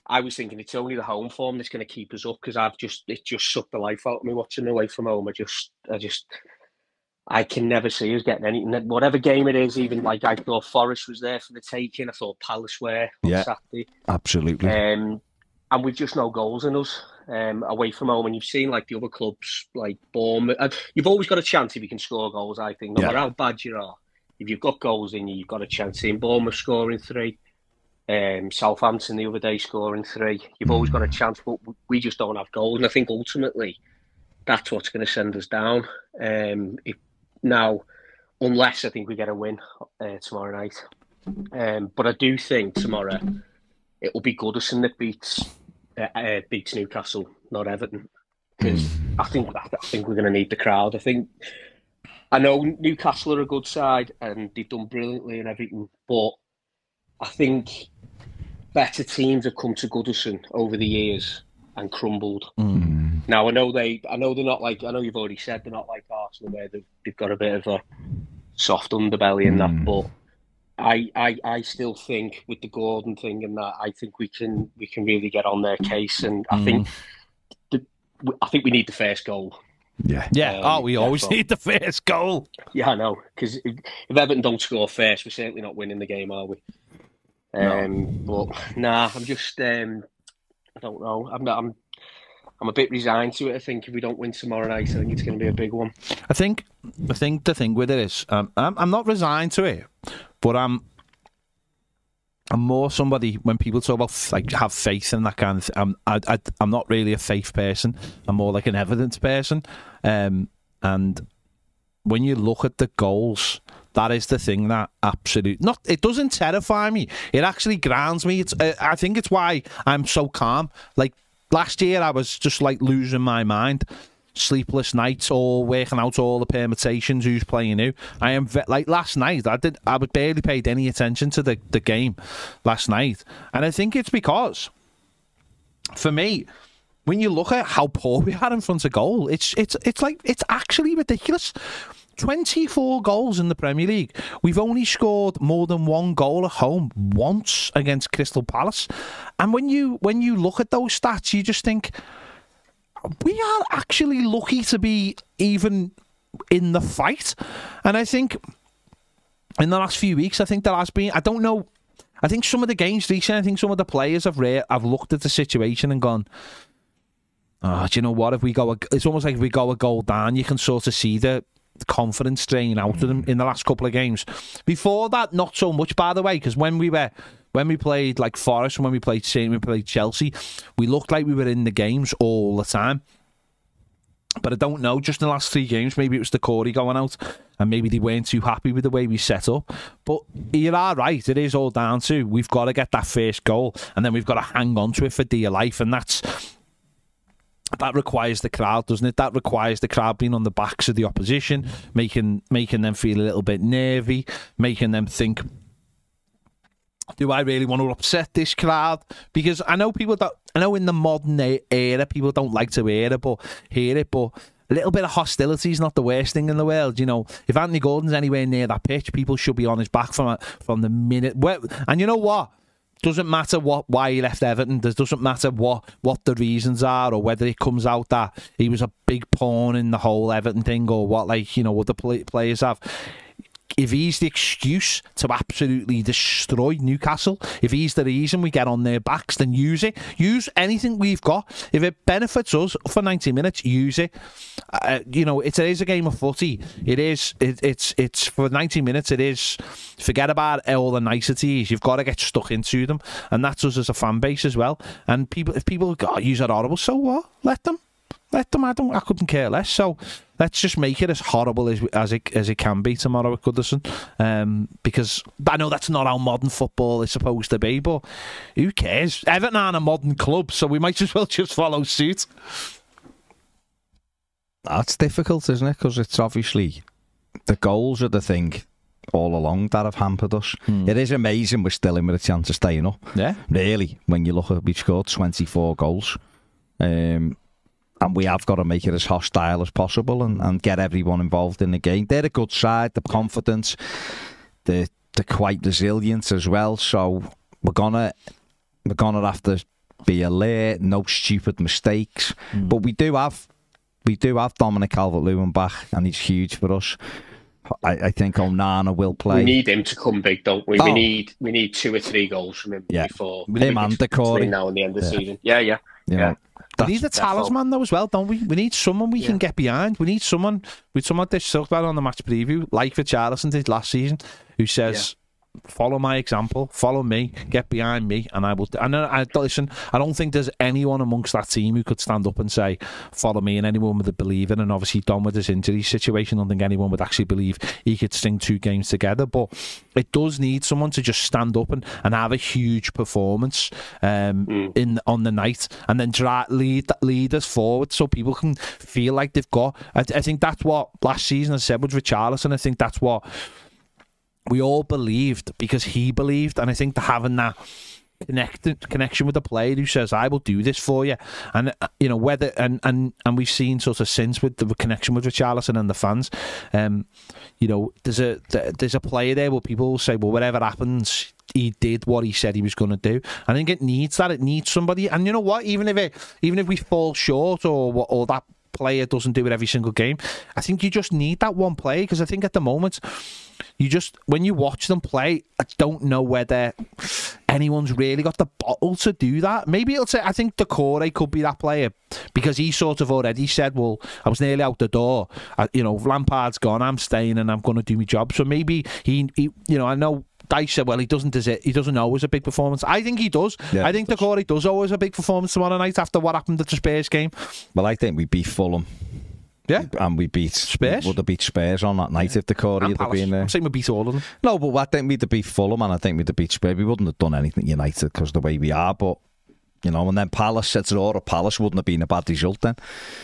I was thinking it's only the home form that's going to keep us up because I've just it just sucked the life out of me watching away from home. I just I just I can never see us getting anything. Whatever game it is, even like I thought Forest was there for the taking. I thought Palace were on yeah, Saturday. Absolutely. Um. And we've just no goals in us um, away from home. And you've seen like the other clubs, like Bournemouth. You've always got a chance if you can score goals, I think. No yeah. matter how bad you are, if you've got goals in you, you've got a chance in. Bournemouth scoring three, um, Southampton the other day scoring three. You've always got a chance, but we just don't have goals. And I think ultimately that's what's going to send us down. Um, if, now, unless I think we get a win uh, tomorrow night. Um, but I do think tomorrow it will be Goodison that beats uh, uh, beats Newcastle, not Everton. Because I think I think we're going to need the crowd. I think I know Newcastle are a good side and they've done brilliantly and everything, but I think better teams have come to Goodison over the years and crumbled. Mm. Now I know they, I know they're not like I know you've already said they're not like Arsenal where they've, they've got a bit of a soft underbelly in mm. that, but I, I, I still think with the Gordon thing and that, I think we can we can really get on their case, and I mm. think. I think we need the first goal. Yeah, yeah. Um, oh, we yeah, always but, need the first goal. Yeah, I know. Because if, if Everton don't score first, we're certainly not winning the game, are we? Um, no. But nah, I'm just. Um, I don't know. I'm not. I'm. I'm a bit resigned to it. I think if we don't win tomorrow night, I think it's going to be a big one. I think. I think the thing with it is, um, I'm. I'm not resigned to it, but I'm. I'm more somebody when people talk about like have faith and that kind of thing. I'm I, I, I'm not really a faith person. I'm more like an evidence person. Um, and when you look at the goals, that is the thing that absolute not. It doesn't terrify me. It actually grounds me. It's uh, I think it's why I'm so calm. Like last year, I was just like losing my mind, sleepless nights, all working out all the permutations, who's playing who. I am ve- like last night I did I barely paid any attention to the, the game last night, and I think it's because for me when you look at how poor we are in front of goal, it's it's it's like it's actually ridiculous. Twenty-four goals in the Premier League. We've only scored more than one goal at home once against Crystal Palace, and when you when you look at those stats you just think we are actually lucky to be even in the fight. And I think in the last few weeks, I think there has been, I don't know, I think some of the games recently, I think some of the players have, re- have looked at the situation and gone, oh, do you know what, if we go, a, it's almost like if we go a goal down, you can sort of see the confidence strain out of them in the last couple of games. Before that, not so much, by the way, because when we were... When we played like Forest and when we played Saint, we played Chelsea, we looked like we were in the games all the time. But I don't know, just in the last three games, maybe it was DeCorey going out and maybe they weren't too happy with the way we set up. But you are right, it is all down to we've got to get that first goal and then we've got to hang on to it for dear life. And that's that requires the crowd, doesn't it? That requires the crowd being on the backs of the opposition, making making them feel a little bit nervy, making them think, do I really want to upset this crowd? Because I know people that I know in the modern era, people don't like to hear it, but hear it. But a little bit of hostility is not the worst thing in the world, you know. If Anthony Gordon's anywhere near that pitch, people should be on his back from from the minute. And you know what? Doesn't matter what why he left Everton. It doesn't matter what, what the reasons are, or whether it comes out that he was a big pawn in the whole Everton thing, or what like you know other players have. If he's the excuse to absolutely destroy Newcastle, if he's the reason we get on their backs, then use it. Use anything we've got. If it benefits us for ninety minutes, use it. Uh, you know, it is a game of footy. It is. It, it's. It's for ninety minutes. It is. Forget about all the niceties. You've got to get stuck into them, and that's us as a fan base as well. And people, if people got use that horrible, so what? Let them. Let them. I don't. I couldn't care less. So let's just make it as horrible as as it as it can be tomorrow at Goodison, um, because I know that's not how modern football is supposed to be. But who cares? Everton aren't a modern club, so we might as well just follow suit. That's difficult, isn't it? Because it's obviously the goals are the thing all along that have hampered us. Mm. It is amazing we're still in with a chance of staying up. Yeah, really. When you look at, we scored twenty-four goals. Um. And we have got to make it as hostile as possible and, and get everyone involved in the game. They're a good side, they're confident, they're, they're quite resilient as well. So we're gonna we're gonna have to be alert, no stupid mistakes. Mm. But we do have we do have Dominic Calvert-Lewin back, and he's huge for us. I, I think Onana will play. We need him to come big, don't we? Oh. We need we need two or three goals from him yeah. before him and DeCorey now in the end of the yeah. season. Yeah, yeah, yeah. yeah. That's, we need a talisman though as well, don't we? We need someone we yeah. can get behind. We need someone. We someone this talked about on the match preview, like Richarlison did last season, who says, yeah. "Follow my example, follow me, get behind me, and I will." And I listen. I don't think there's anyone amongst that team who could stand up and say, "Follow me," and anyone would believe in. And obviously, Don with his injury situation, I don't think anyone would actually believe he could string two games together. But it does need someone to just stand up and, and have a huge performance um, mm. in on the night, and then dra lead lead us forward so people can feel like they've got. I, I think that's what last season I said was Richarlison. I think that's what we all believed because he believed, and I think having that connect connection with the player who says, "I will do this for you," and you know whether and and and we've seen sort of since with the connection with Richarlison and the fans, um, you know, there's a there's a player there where people will say, "Well, whatever happens, he did what he said he was going to do." I think it needs that. It needs somebody, and you know what? Even if it, even if we fall short or or that player doesn't do it every single game, I think you just need that one player because I think at the moment. You just, when you watch them play, I don't know whether anyone's really got the bottle to do that. Maybe it'll say, I think DeCorey could be that player because he sort of already said, well, I was nearly out the door. I, you know, Lampard's gone, I'm staying and I'm going to do my job. So maybe he, he you know, I know Dice said, well, he doesn't deserve, he doesn't owe us a big performance. I think he does. Yeah, I think DeCorey does owe us a big performance tomorrow night after what happened at the Spurs game. Well, I think we beat Fulham. Yeah, and we beat Spurs. Would have beat Spurs on that night yeah. if DeCorey had been there. I'm saying we beat all of them. No, but I think we'd have beat Fulham, and I think we'd have beat Spurs. We wouldn't have done anything United because of the way we are, but you know, and then Palace said to or Palace wouldn't have been a bad result then.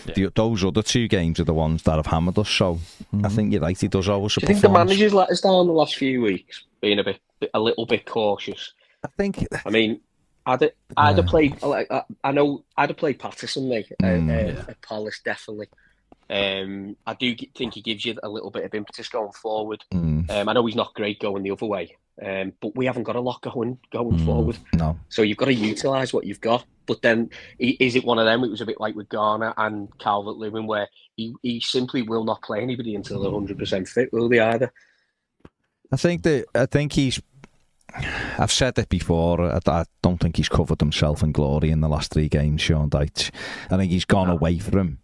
Yeah. The, those other two games are the ones that have hammered us. So mm-hmm. I think you're right. He does always. Do you think the manager's let us down the last few weeks, being a bit, a little bit cautious? I think. I mean, I'd, I'd yeah. have played. Like, I know I'd have played Patterson, mate. Mm, uh, yeah. at Palace definitely. Um, I do think he gives you a little bit of impetus going forward. Mm. Um, I know he's not great going the other way, um, but we haven't got a lot going going mm. forward. No. So you've got to utilise what you've got. But then, is it one of them? It was a bit like with Garner and Calvert-Lewin, where he, he simply will not play anybody until they're one hundred percent fit, will they either? I think that I think he's. I've said it before, I, I don't think he's covered himself in glory in the last three games, Sean Dyche. I think he's gone no. away from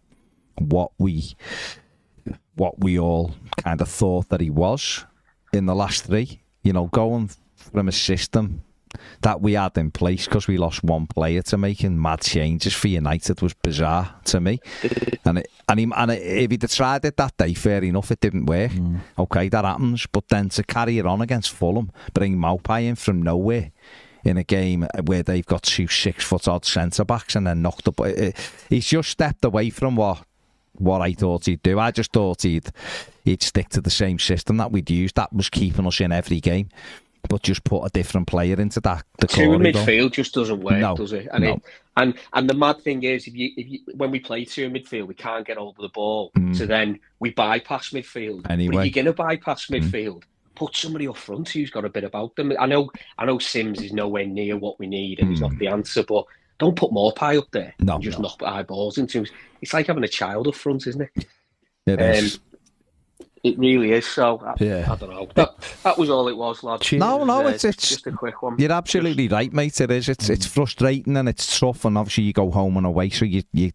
what we what we all kind of thought that he was in the last three, you know, going from a system that we had in place because we lost one player to making mad changes for United was bizarre to me. And it, and, he, and if he'd tried it that day, fair enough, it didn't work. Mm. Okay, that happens. But then to carry it on against Fulham, bring Maupay in from nowhere in a game where they've got two six-foot-odd centre-backs and then knocked up. It, it, he's just stepped away from what what I thought he'd do. I just thought he'd he'd stick to the same system that we'd used. That was keeping us in every game, but just put a different player into that. The two in midfield just doesn't work, no, does it? And, no. it? and and the mad thing is, if you, if you when we play two in midfield, we can't get hold of the ball, mm. so then we bypass midfield. Anyway, but if you're going to bypass midfield, mm. put somebody up front who's got a bit about them. I know, I know, Sims is nowhere near what we need, and mm. he's not the answer, but. Don't put Maupay up there. No, just no. knock eyeballs into him. It's like having a child up front, isn't it? It um, is. It really is. So I, yeah. I don't know. That, that was all it was, lads. No, no, uh, it's, it's just a quick one. You're absolutely just, right, mate. It is. It's it's frustrating and it's tough, and obviously you go home and away, so you you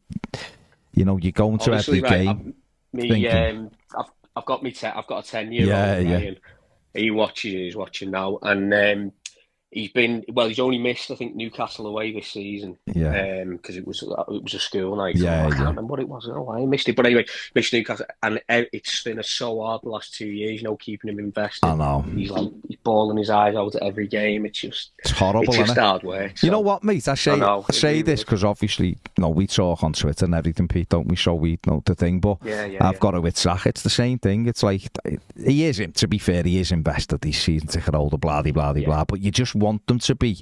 you know you go into every right, game. Me, um, I've I've got me. I've got a ten-year-old. Yeah, yeah. He watches. He's watching now, and. Um, He's been well. He's only missed, I think, Newcastle away this season. Yeah, because um, it was it was a school night. Yeah, I can't yeah. remember what it was. Oh, I missed it. But anyway, missed Newcastle, and it's been so hard the last two years. You know, keeping him invested. I know. He's like he's bawling his eyes out at every game. It's just it's horrible. It's just it? hard work. So. You know what, mate? I say I, know, I say this because obviously, you know, we talk on Twitter and everything, Pete, don't we? So we know the thing. But yeah, yeah, I've yeah. got it with Zach. It's the same thing. It's like he is. To be fair, he is invested. He's season ticket holder. Blah blah blah yeah. blah. But you just. want them to be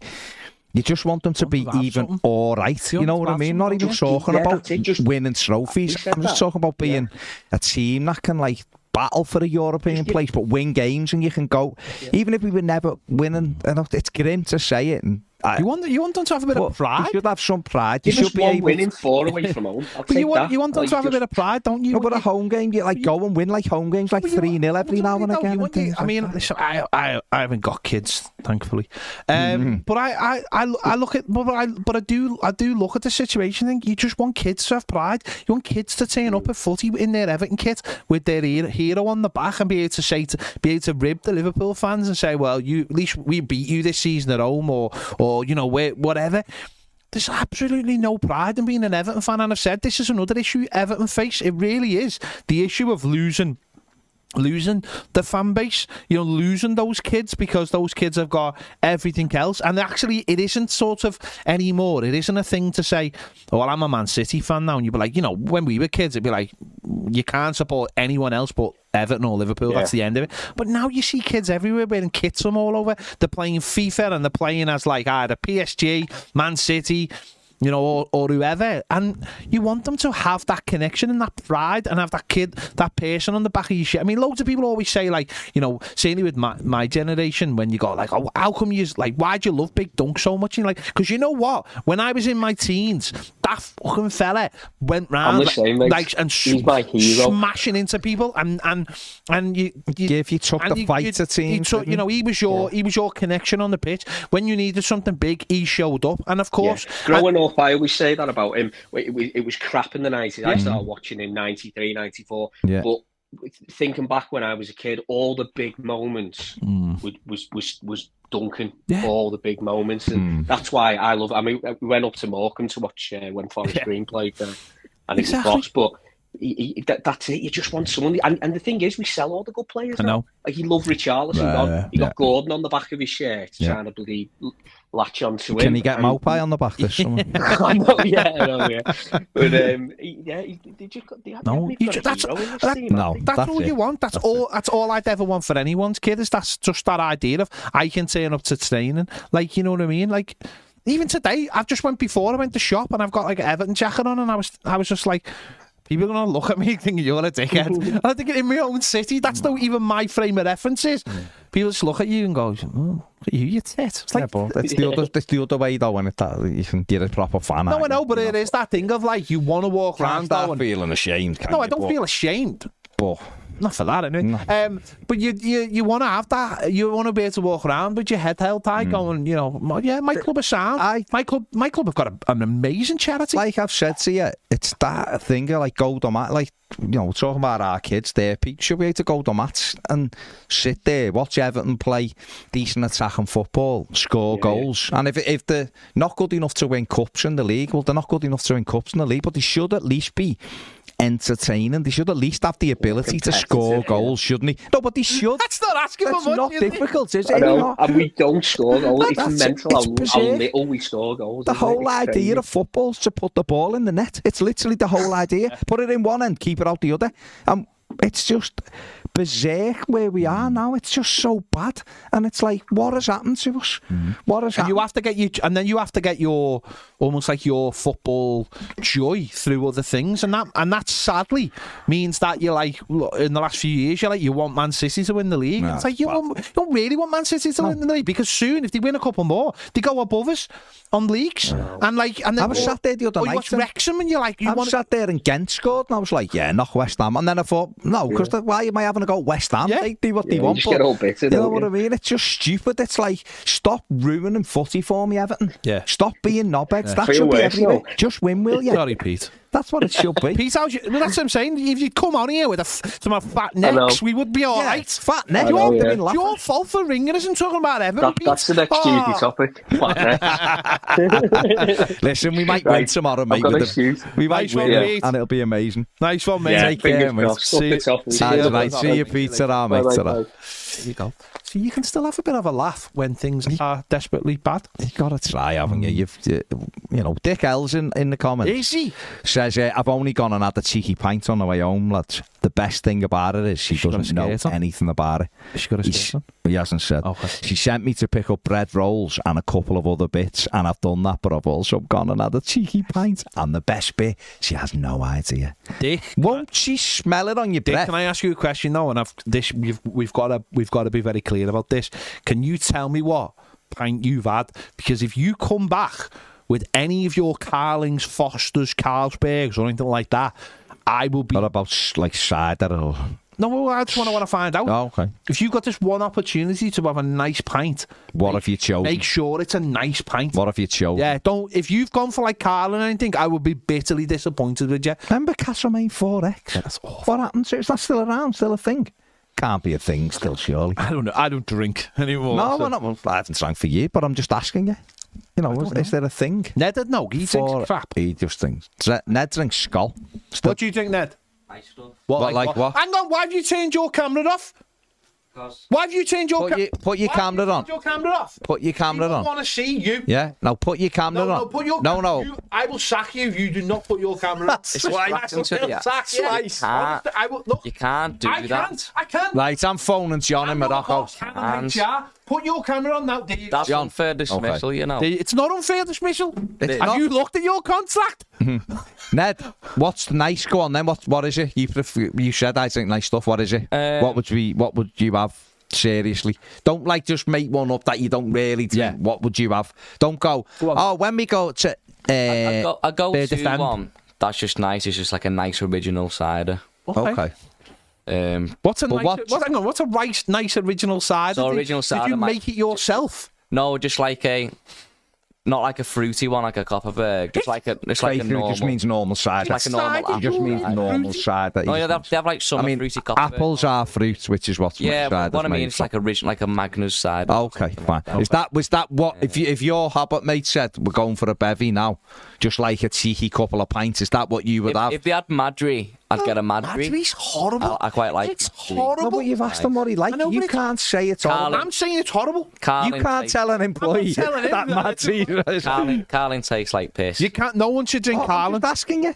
you just want them to want be to even something. all right you, you know what I mean something. Not even talking yeah, about just, winning trophies. I'm just that. talking about being yeah. a team that can like battle for a European yeah. place but win games and you can go yeah. even if we were never winning. And it's grim to say it and I, you want you want them to have a bit well, of pride. You should have some pride. You, you should be able winning four away from home. I'll but you want that. you want them like to have just... a bit of pride, don't you? No, but a home game, you like you... go and win like home games, like three nil every now and again. And you, I mean, like so I I I haven't got kids, thankfully. Um, mm-hmm. But I, I I I look at but I but I do I do look at the situation. I think you just want kids to have pride. You want kids to turn up at footy in their Everton kit with their hero on the back and be able to say to be able to rib the Liverpool fans and say, well, you at least we beat you this season at home, or or. Or, you know, whatever. There's absolutely no pride in being an Everton fan. And I've said this is another issue Everton face. It really is. The issue of losing losing the fan base, you know, losing those kids, because those kids have got everything else. And actually, it isn't sort of anymore. It isn't a thing to say, oh, well, I'm a Man City fan now. And you'd be like, you know, when we were kids, it'd be like, you can't support anyone else but Everton or Liverpool, yeah. That's the end of it. But now you see kids everywhere wearing kits from all over. They're playing FIFA and they're playing as like either P S G, Man City, you know, or, or whoever. And you want them to have that connection and that pride and have that kid, that person on the back of your shit. I mean, loads of people always say, like, you know, certainly with my, my generation, when you go like, oh, how come you, like, why do you love Big Dunk so much? And you're like, because you know what? When I was in my teens, that fucking fella went round like, same, like, like and sm smashing into people, and and and you, you yeah, if you took the you, fighter team, you, you know, he was your yeah. he was your connection on the pitch. When you needed something big, he showed up, and of course, yeah. growing up. I always say that about him. It was, it was crap in the nineties. I started watching in ninety-three, ninety-four. Yeah. But thinking back when I was a kid, all the big moments mm. was, was was was Duncan. Yeah. All the big moments, and mm. that's why I love. I mean, we went up to Morecambe to watch uh, when Forest yeah. Green played there, and it exactly. was boss, but. He, he, that, that's it. You just want someone, and, and the thing is, we sell all the good players. I know. Now. Like he loved Richarlison. Uh, God. He yeah. got Gordon on the back of his shirt, yeah. trying to bloody latch onto him. Can he get and... Maupay on the back? This summer? I know, yeah, I know, yeah. But um, yeah, he, they just got. They had, no, they just, that's that, team, no, that's, that's all it. you want. That's, that's all. It. That's all I'd ever want for anyone's kid. Is that's just that idea of I can turn up to training, like, you know what I mean, like. Even today, I've just went before I went to shop, and I've got like an Everton jacket on, and I was I was just like. People are going to look at me thinking, you're a dickhead. And I think in my own city, that's not even my frame of reference is. People just look at you and go, oh, you, you tit. It's like, yeah, it's, the other, it's the other way, though, when you're a proper fan. No, I know, but it is that thing of, like, you want to walk around. Start feeling ashamed, can't you? No, I don't feel ashamed. But... Not for that, anyway. No. Um, but you you you want to have that. You want to be able to walk around with your head held high, mm. going, you know, my, yeah, my club is sound. I, my club, my club have got a, an amazing charity. Like I've said to you, it's that thing like go to match, like you know, talking about our kids, their people should be able to go to match and sit there, watch Everton play decent attacking football, score yeah, goals, yeah. and if if they're not good enough to win cups in the league, well, they're not good enough to win cups in the league, but they should at least be. Entertaining. They should at least have the ability to score goals, shouldn't they? No, but they should. That's not asking for much. It's not difficult, is it? I know. And we don't score goals. It's mental how little we score goals. The whole idea of football is to put the ball in the net. It's literally the whole idea. Put it in one end, keep it out the other. Um, it's just berserk where we are now. It's just so bad. And it's like, what has happened to us? Mm. What has and happened? You have to get you, and then you have to get your almost like your football joy through other things, and that and that sadly means that you're like in the last few years you're like you want Man City to win the league. No, it's like you, well, want, you don't really want Man City to no. win the league, because soon if they win a couple more, they go above us on leagues. No. And like and then I was sat there the other night. You watched Wrexham, and you're like, you I was sat there and Ghent scored, and I was like, yeah, not West Ham. And then I thought, no, because yeah. why am I having to go West Ham? Yeah. They do what yeah, they want. You, just but, get all bitter, you know what yeah. I mean? It's just stupid. It's like, stop ruining footy for me, Everton. Yeah. Stop being knobheads. Yeah. That Feel should be everywhere. Just win, will you? Sorry, Pete. That's what it should be. Pete, how's you, well, that's what I'm saying. If you'd come on here with a some fat necks, we would be all yeah. right. Fat necks. Know, yeah. It's your fault for ringing us and talking about Everton, that, Pete. That's the next oh. duty topic. Fat necks. Listen, we might right. win tomorrow, mate. With the, we might nice win, one, mate. And it'll be amazing. Nice one, mate. Yeah, Take care, mate. See, see you, Pete. Ta-ra, mate. Ta-ra. There you go. So you can still have a bit of a laugh when things are desperately bad. You've got to try, haven't you? You've, you know, Dick Ells in, in the comments. Is he? Says, uh, I've only gone and had a cheeky pint on the way home, lads. The best thing about it is she, she doesn't know anything about it. Has she got a skirt on? He hasn't said. Okay. She sent me to pick up bread rolls and a couple of other bits, and I've done that, but I've also gone and had a cheeky pint. And the best bit, she has no idea. Dick, won't she smell it on your Dick, breath? Can I ask you a question, though? And I've, this, we've, we've got to, we've got to be very clear about this. Can you tell me what pint you've had, because if you come back with any of your Carlings, Fosters, Carlsbergs or anything like that, I will be... Not about, like, cider or... No, I just want to want to find out. Oh, okay. If you've got this one opportunity to have a nice pint, what if you chose? Make sure it's a nice pint. What if you chose? Yeah, don't. If you've gone for like Carlin or anything, I would be bitterly disappointed with you. Remember Castlemaine four X? Yeah, that's awful. What happened to it? Is that still around? Still a thing? Can't be a thing still, surely. I don't know. I don't drink anymore. No, so. I'm not, well, I haven't drank for you, but I'm just asking you. You know, is, know. Is there a thing? Ned, no, he for, drinks crap. He just thinks. Ned drinks skull. Still. What do you think, Ned? Stuff. What, what, like, like what? what? Hang on, why have you turned your camera off? Because why have you turned your camera off? Put your camera on. Put your camera off. Put your camera on. I want to see you. Yeah, no, put your camera no, on. No, put your no, no. You, I will sack you if you do not put your camera on. It's twice. It's twice. You can't do I that. Can't, I can't. Right, I'm phoning John in Morocco. Put your camera on now, Dave. That's John. Unfair dismissal, okay. You know. It's not unfair dismissal. It's Have not. you looked at your contract? Ned, what's nice? Go on then. What what is it? You you said I think nice stuff. What is it? Um, what would we? What would you have? Seriously, don't like just make one up that you don't really. Do. Yeah. What would you have? Don't go. go oh, when we go to, uh, I, I go, I go to defend. one. That's just nice. It's just like a nice original cider. Okay. okay. Um, what's a nice, what, what, hang on, what's a nice, nice original cider? So original cider. Did you make it yourself? No, just like a, not like a fruity one, like a Copperberg. Just like a, it's like a normal. Just means normal cider. Like a normal. It just means normal cider. No, yeah, they have, they have like some I mean, fruity Copperberg. Apples are fruits, which is what's yeah. What, what I mean, it's like a rich, like a Magnus cider. Okay, fine. Like is that was that what? Yeah. If you, if your habit mate said we're going for a bevy now, just like a cheeky couple of pints, is that what you would if, have? If they had Madry. I'd get a Madry. Madry's horrible. I, I quite like It's Madry. horrible. No, but you've asked him what he likes. You can't say it's horrible. I'm saying it's horrible. Carling you can't tell an employee that Madry is. Carling, Carling tastes like piss. You can't. No one should drink oh, Carling. I'm just asking you.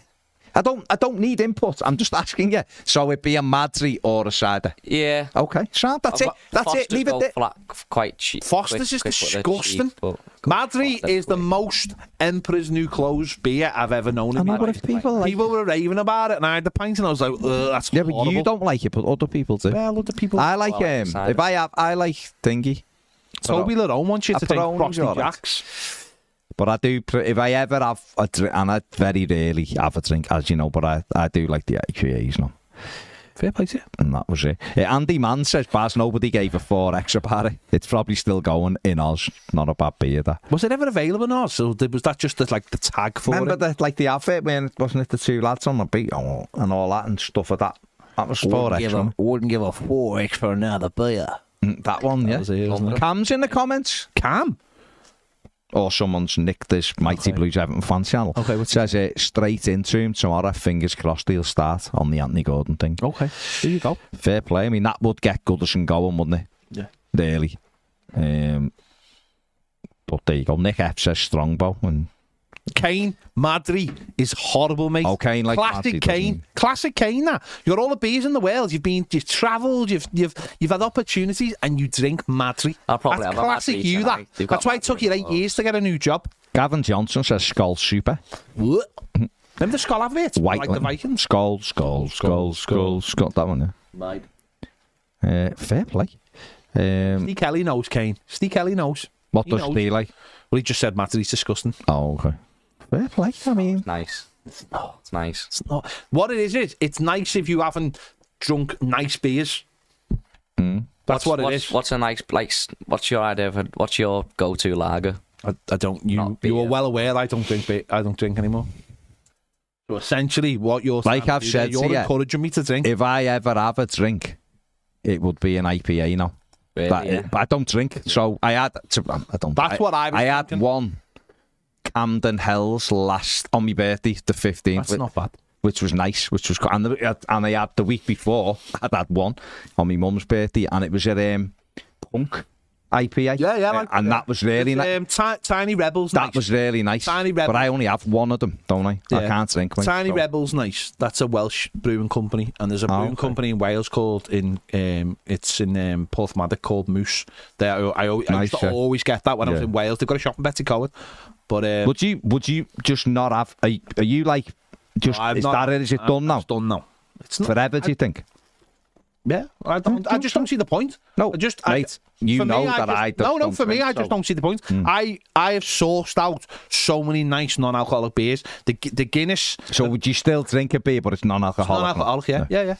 I don't, I don't need input. I'm just asking you. So it'd be a Madry or a cider. Yeah. Okay. So that's it. That's Foster's it. Leave it there. Flat, quite cheap. Foster's is disgusting. Madry is the most Emperor's New Clothes beer I've ever known. I mean, what if people like people were raving about it, and I had the pint, and I was like, ugh, that's yeah, horrible. But you don't like it, but other people do. Well, other people. I like um. If I have, I like thingy. Toby Lerone wants you to drink Frosty Jacks. But I do, if I ever have a drink, and I very rarely have a drink, as you know, but I, I do like the occasional. Fair play to you. And that was it. Yeah, Andy Mann says, Baz, nobody gave a four X a parry. It's probably still going in Oz. Not a bad beer, that. Was it ever available in Oz? Or was that just the, like the tag for Remember it? Remember like the advert when it wasn't it the two lads on the beat oh, and all that and stuff like that? That was four X. Wouldn't give a four X for another beer. Mm, that one, that yeah. Was it, Cam's in the comments. Cam? Or someone's nicked this Mighty okay. Blues Everton fan channel. Okay, what's says it? Uh, straight into him tomorrow. Fingers crossed he'll start on the Anthony Gordon thing. Okay, there you go. Fair play. I mean, that would get Goodison going, wouldn't it? Yeah. Really. Um, but there you go. Nick F says Strongbow. And Kane, Madry is horrible, mate. Oh, Kane, like classic Madry, Kane, classic Kane. That you're all the bees in the world. You've been, you've travelled, you've, you've, you've had opportunities, and you drink Madry. I'll probably That's have classic Madry you. Tonight. That. They've That's why it took you eight years to get a new job. Gavin Johnson says Skull Super. What? Remember the Skull advert? White like the Vikings. Skull, Skull, Skull, Skull, Skull. That one, yeah. Right. Uh, fair play. Um, Steve Kelly knows Kane. Steve Kelly knows. What he does knows. he like? Well, he just said Madry's disgusting. Oh, okay. Fair play, I mean. It's nice. It's not. It's nice. It's not. What it is, is it's nice if you haven't drunk nice beers. Mm. That's what's, what it what's, is. What's a nice place? What's your idea of a, what's your go-to lager? I, I don't. You you are well aware I don't drink beer. I don't drink anymore. So essentially, what you're like I've said, you're to encouraging you, me to drink. If I ever have a drink, it would be an I P A, you know. Really, but, yeah. But I don't drink, so I had. To, I don't. That's I, what I. Was I had thinking. one. Camden Hells last on my birthday, the fifteenth. That's which, not bad. Which was nice, which was and the, and I had the week before I'd had one on my mum's birthday, and it was at um, Punk I P A. Yeah, yeah, like, and yeah. that was really nice. Um, Tiny Rebels. That nice. was really nice. Tiny Rebels, but I only have one of them, don't I? Yeah. I can't drink. Mate, Tiny so. Rebels, nice. That's a Welsh brewing company, and there's a brewing oh, okay. company in Wales called in um, it's in um, Porthmadog called Moose. There, I, I, I nice, used to yeah. always get that when yeah. I was in Wales. They've got a shop in Betty Cowan. But um, would you would you just not have? Are you, are you like just? No, is not, that is it I'm, done now? It's done now. It's not, forever. I, do you think? Yeah, I don't. don't I just don't see the point. No, I just mate, I, you know me, that I, just, I no, no. For me, so. I just don't see the point. Mm. I I have sourced out so many nice non-alcoholic beers. The the Guinness. So the, would you still drink a beer, but it's non-alcoholic? Non-alcoholic, yeah, yeah, yeah. yeah.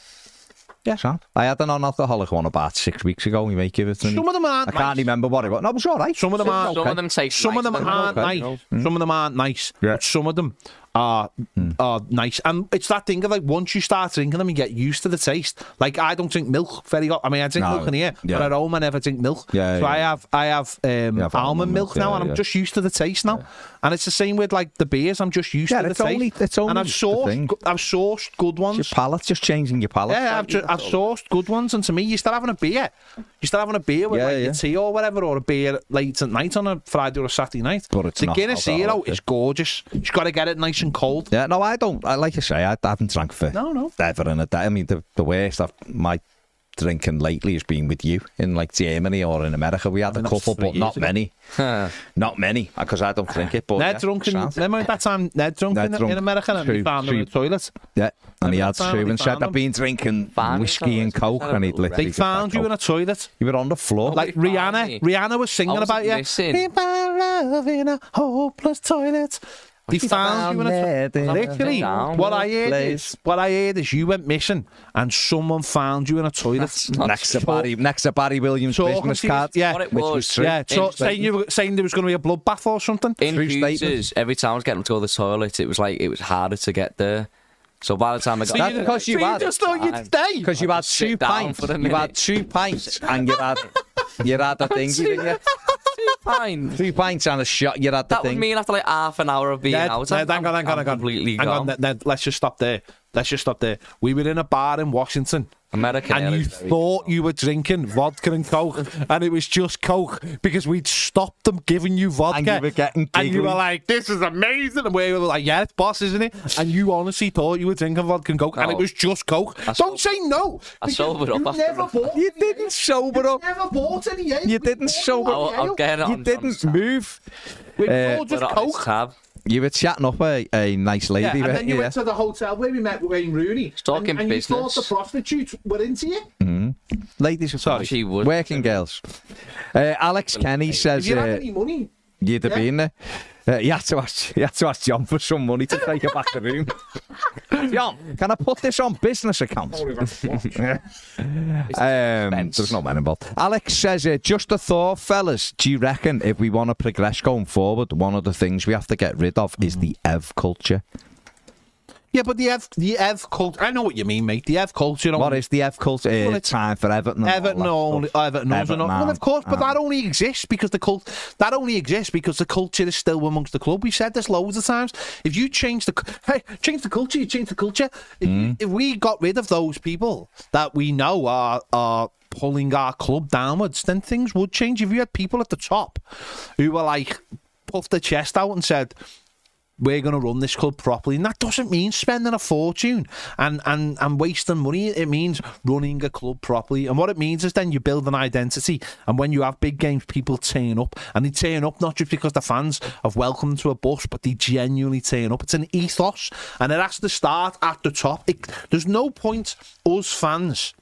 Yeah, Sad. I had an non-alcoholic one about six weeks ago. We may give it to some me. Of them aren't. I nice. can't remember what it was. No, it was all right. Some of them aren't. Some okay. of them taste. Some nice, of them aren't okay. nice. Mm. Some of them aren't nice. Yeah. But some of them are mm. are nice. And it's that thing of like once you start drinking them, you get used to the taste. Like I don't drink milk very often. I mean, I drink no, milk in here, yeah. but at home I never drink milk. Yeah, so yeah. I have I have, um, have almond milk, milk now, yeah, and yeah. I'm just used to the taste now. Yeah. And it's the same with like the beers. I'm just used yeah, to the it's taste. Only, it's only and I've sourced. I've sourced good ones. Your palate, just changing your palate. Yeah, I've just. I've sourced good ones, and to me, you're still having a beer. You're still having a beer with yeah, like yeah. your tea or whatever, or a beer late at night on a Friday or a Saturday night. But it's the not Guinness Zero is gorgeous. You've got to get it nice and cold. Yeah, no, I don't. I like I say, I haven't drank for no, no. ever in a day. I mean, the, the worst I've, my drinking lately has been with you in like Germany or in America. We had I mean, a couple, but not ago. many. Huh. Not many, because I don't drink it. But Ned yeah, drunk in, remember that time Ned drunk, Ned in, drunk in America and he found them in the toilet. Yeah, and remember he had two and said, I've been drinking whiskey and coke, and he'd literally. They found you in a toilet. You were on the floor. Like Rihanna. Rihanna was singing was about you. People love in a hopeless toilet. They found you in a toilet. Literally, what I heard is, what I heard is you went missing, and someone found you in a toilet next to Barry, next to Barry Williams' business card. Yeah, which was true. Yeah, saying you were saying there was going to be a bloodbath or something. In Hooters, every time I was getting to go to the toilet, it was like it was harder to get there. So by the time I got, so that's because you, so you had, just thought you'd stay because you had two pints. You had two pints, and you had you had a thing, didn't you? Pint. Three pints and a shot. You're at the that thing. That would mean after like half an hour of being Ned, out. Ned, I'm, hang on, hang on, hang on. Completely hang gone. on, Ned, let's just stop there. Let's just stop there. We were in a bar in Washington, America, and you thought you were drinking vodka and coke, and it was just coke because we'd stopped them giving you vodka. And you were getting giggly. And you were like, "This is amazing," and we were like, "Yeah, it's boss, isn't it?" And you honestly thought you were drinking vodka and coke, oh. and it was just coke. I Don't say no. I sobered up. You never after bought. You didn't sober up. You never bought any. Ale. You didn't sober up. I'll, I'll get it on, you didn't on move. We uh, all just coke. You were chatting up a, a nice lady. Yeah, and then you yeah. went to the hotel where we met Wayne Rooney. He's talking and, and business. And you thought the prostitutes were into you? Mm. Ladies, are sorry. She would. Working girls. Uh, Alex Kenny says... If you uh, had any money... You'd have yeah. been there. Uh, you, had to ask, you had to ask John for some money to take her back to the room. John, can I put this on business account? um, there's no man involved. Alex says, uh, just a thought, fellas. Do you reckon if we want to progress going forward, one of the things we have to get rid of is the Ev culture? Yeah, but the Ev, the Ev culture... I know what you mean, mate. The Ev culture... What is the Ev culture? Well, it's time for Everton. Everton only... Everton Everton only. Well, of course, but that only exists because the cult... That only exists because the culture is still amongst the club. We've said this loads of times. If you change the... Hey, change the culture, you change the culture. If, mm. if we got rid of those people that we know are... are pulling our club downwards, then things would change. If you had people at the top who were like... puffed their chest out and said... we're going to run this club properly, and that doesn't mean spending a fortune and, and, and wasting money. It means running a club properly, and what it means is then you build an identity, and when you have big games, people turn up, and they turn up not just because the fans have welcomed them to a bus, but they genuinely turn up. It's an ethos, and it has to start at the top. It, there's no point us fans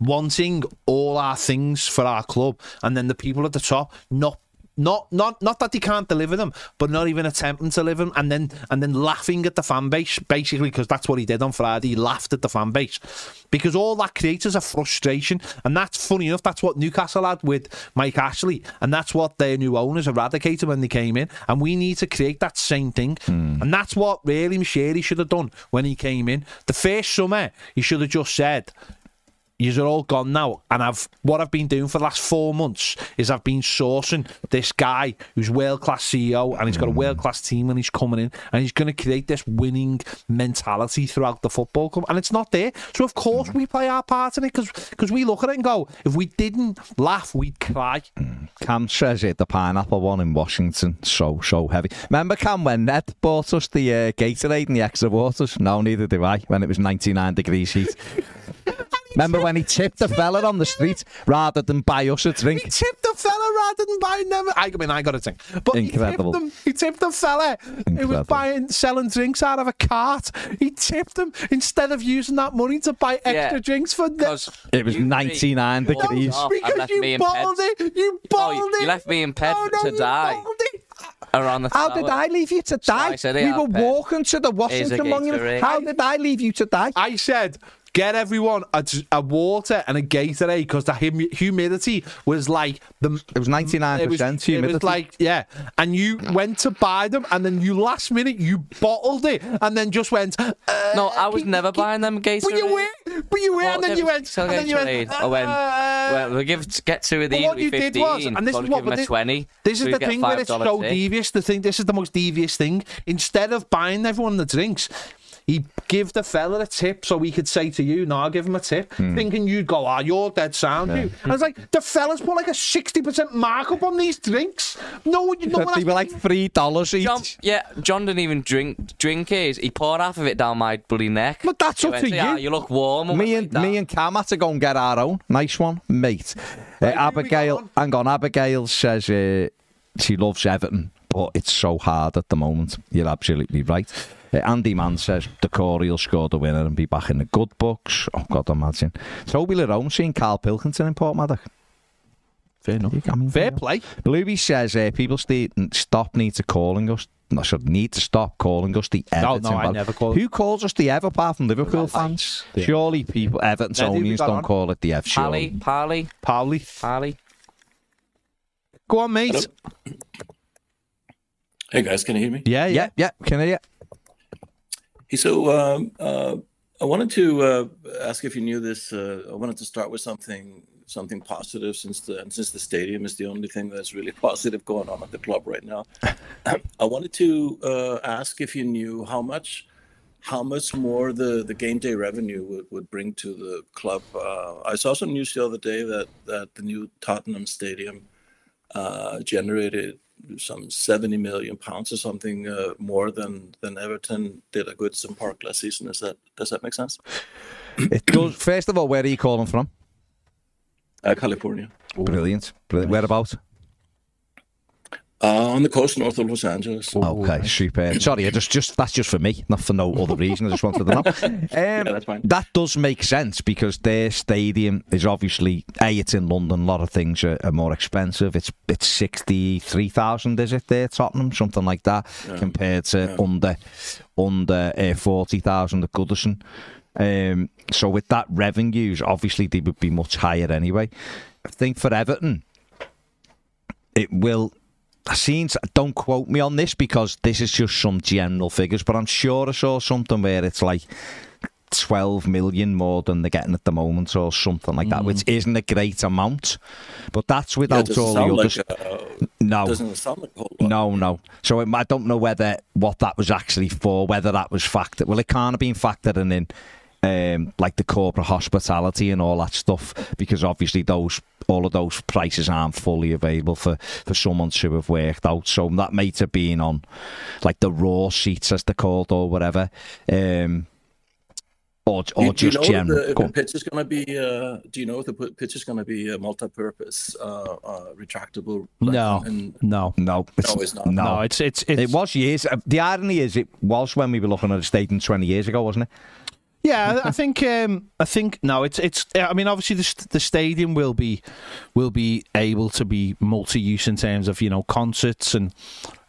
wanting all our things for our club, and then the people at the top not Not, not, not that they can't deliver them, but not even attempting to deliver them, and then, and then laughing at the fan base, basically, because that's what he did on Friday. He laughed at the fan base, because all that creates is a frustration, and that's funny enough. That's what Newcastle had with Mike Ashley, and that's what their new owners eradicated when they came in. And we need to create that same thing, mm. and that's what really Moshiri should have done when he came in. The first summer, he should have just said, "Yous are all gone now, and I've what I've been doing for the last four months is I've been sourcing this guy who's world-class C E O, and he's got a world-class team, and he's coming in, and he's going to create this winning mentality throughout the football club." And it's not there, so of course we play our part in it, because because we look at it and go, if we didn't laugh, we'd cry. Cam says it, the pineapple one in Washington, so so heavy. Remember, Cam, when Ned bought us the uh, Gatorade and the extra waters? No, neither do I. When it was ninety-nine degrees heat. Remember when he tipped the fella on the street rather than buy us a drink? He tipped the fella I didn't buy never. I mean, I got a drink, but Incredible. he tipped them. He tipped them, fella. Incredible. He was buying, selling drinks out of a cart. He tipped them instead of using that money to buy extra yeah, drinks for them. It was ninety-nine degrees. No, because you bottled it. You bottled oh, it. You left me impaired oh, no, to die. Around the How tower. did I leave you to die? So we were pit. walking to the Washington Monument. How did I leave you to die? I said, get everyone a, a water and a Gatorade because the hum humidity was like the. It was ninety-nine percent it was, humidity. It was like, yeah. And you went to buy them and then you last minute, you bottled it and then just went. Uh, no, I was can, never can, buying them Gatorade. But you were. But you were. Well, and then you went. And then you went. I went. Uh, well, we'll give, get two of these. What you fifteen, did was. And this is what. This, twenty, this is so the thing where it's so in. devious. The thing, this is the most devious thing. Instead of buying everyone the drinks, he give the fella a tip so he could say to you, no, I'll give him a tip, mm. thinking you'd go, ah, oh, you're dead sound, yeah. you. And it's like, the fella's put like a sixty percent markup on these drinks. No, you know what They were like three dollars each. John, yeah, John didn't even drink drink his. He poured half of it down my bloody neck. But that's he up went, to yeah, you. You look warm. Me and, like me and Cam had to go and get our own. Nice one, mate. Uh, Abigail, on? hang on, Abigail says uh, she loves Everton, but it's so hard at the moment. You're absolutely right. Uh, Andy Mann says DeCorey will score the winner and be back in the good books. Oh, God, imagine. Toby Lerone seeing Carl Pilkington in Port Maddock. Fair enough. I mean, fair, fair play. Bluey says uh, people stop need to calling us. I should need to stop calling us the Everton. No, no, I never call. Who calls us the Ever apart from Liverpool fans? Yeah. Surely people, Everton's owners don't on? call it the F. Pally, Pally. Pally. Pally. Go on, mate. Hello. Hey, guys, can you hear me? Yeah, yeah, yeah. yeah. Can I hear you? So um, uh, I wanted to uh, ask if you knew this. Uh, I wanted to start with something something positive, since the and since the stadium is the only thing that's really positive going on at the club right now. I, I wanted to uh, ask if you knew how much how much more the, the game day revenue would, would bring to the club. Uh, I saw some news the other day that that the new Tottenham stadium uh, generated some seventy million pounds or something uh, more than than Everton did at Goodison Park last season. Is that does that make sense? It does. First of all, where are you calling from? Uh, California. Brilliant. Brilliant. Whereabouts? Uh, on the coast north of Los Angeles. Okay, super. Sorry, I just just that's just for me, not for no other reason. I just wanted to know. Um, yeah, that's fine. That does make sense because their stadium is obviously a. It's in London. A lot of things are, are more expensive. It's it's sixty three thousand, is it? There, Tottenham, something like that, yeah. compared to yeah. under under uh, forty thousand at Goodison. Um, so with that revenues, obviously they would be much higher anyway. I think for Everton, it will. I seen, don't quote me on this because this is just some general figures, but I'm sure I saw something where it's like twelve million more than they're getting at the moment or something like that, mm. which isn't a great amount, but that's without yeah, all the others. Like a, uh, no. Doesn't sound like a whole lot. No, no. So it, I don't know whether what that was actually for, whether that was factored. Well, it can't have been factored in, um, like the corporate hospitality and all that stuff, because obviously those all of those prices aren't fully available for, for someone to have worked out. So that might have been on like the raw seats, as they're called, or whatever. Um, or or do, just do you know general. The, if the pitch is going to be, uh, do you know if the pitch is going to be a multi-purpose, uh, uh, retractable? No, and, no, no. It's, no, it's not. No, no it's, it's, it's... It was years. The irony is it was when we were looking at a stadium twenty years ago, wasn't it? Yeah, I think um, I think no, it's it's. I mean, obviously the the stadium will be will be able to be multi-use in terms of you know concerts and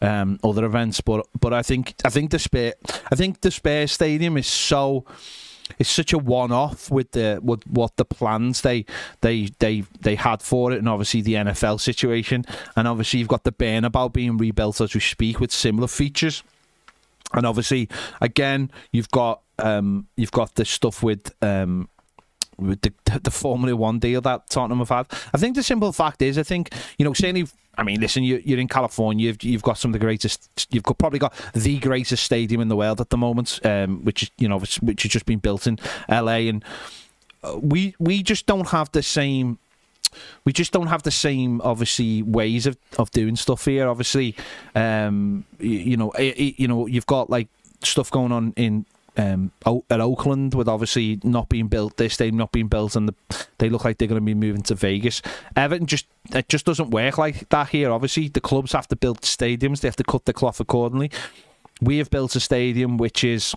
um, other events. But but I think I think the Spurs I think the Spurs stadium is so it's such a one-off with the with what the plans they they they they had for it, and obviously the N F L situation, and obviously you've got the Burnabout being rebuilt as we speak with similar features, and obviously again you've got. Um, you've got this stuff with um, with the, the Formula One deal that Tottenham have had. I think the simple fact is, I think you know, certainly. I mean, listen, you, you're in California. You've, you've got some of the greatest. You've got, probably got the greatest stadium in the world at the moment, um, which is you know, which, which has just been built in L A. And we we just don't have the same. We just don't have the same, obviously, ways of of doing stuff here. Obviously, um, you, you know, it, it, you know, you've got like stuff going on in. um, at Oakland, with obviously not being built, this stadium not being built, and the, they look like they're going to be moving to Vegas. Everton just it just doesn't work like that here. Obviously, the clubs have to build stadiums; they have to cut the cloth accordingly. We have built a stadium which is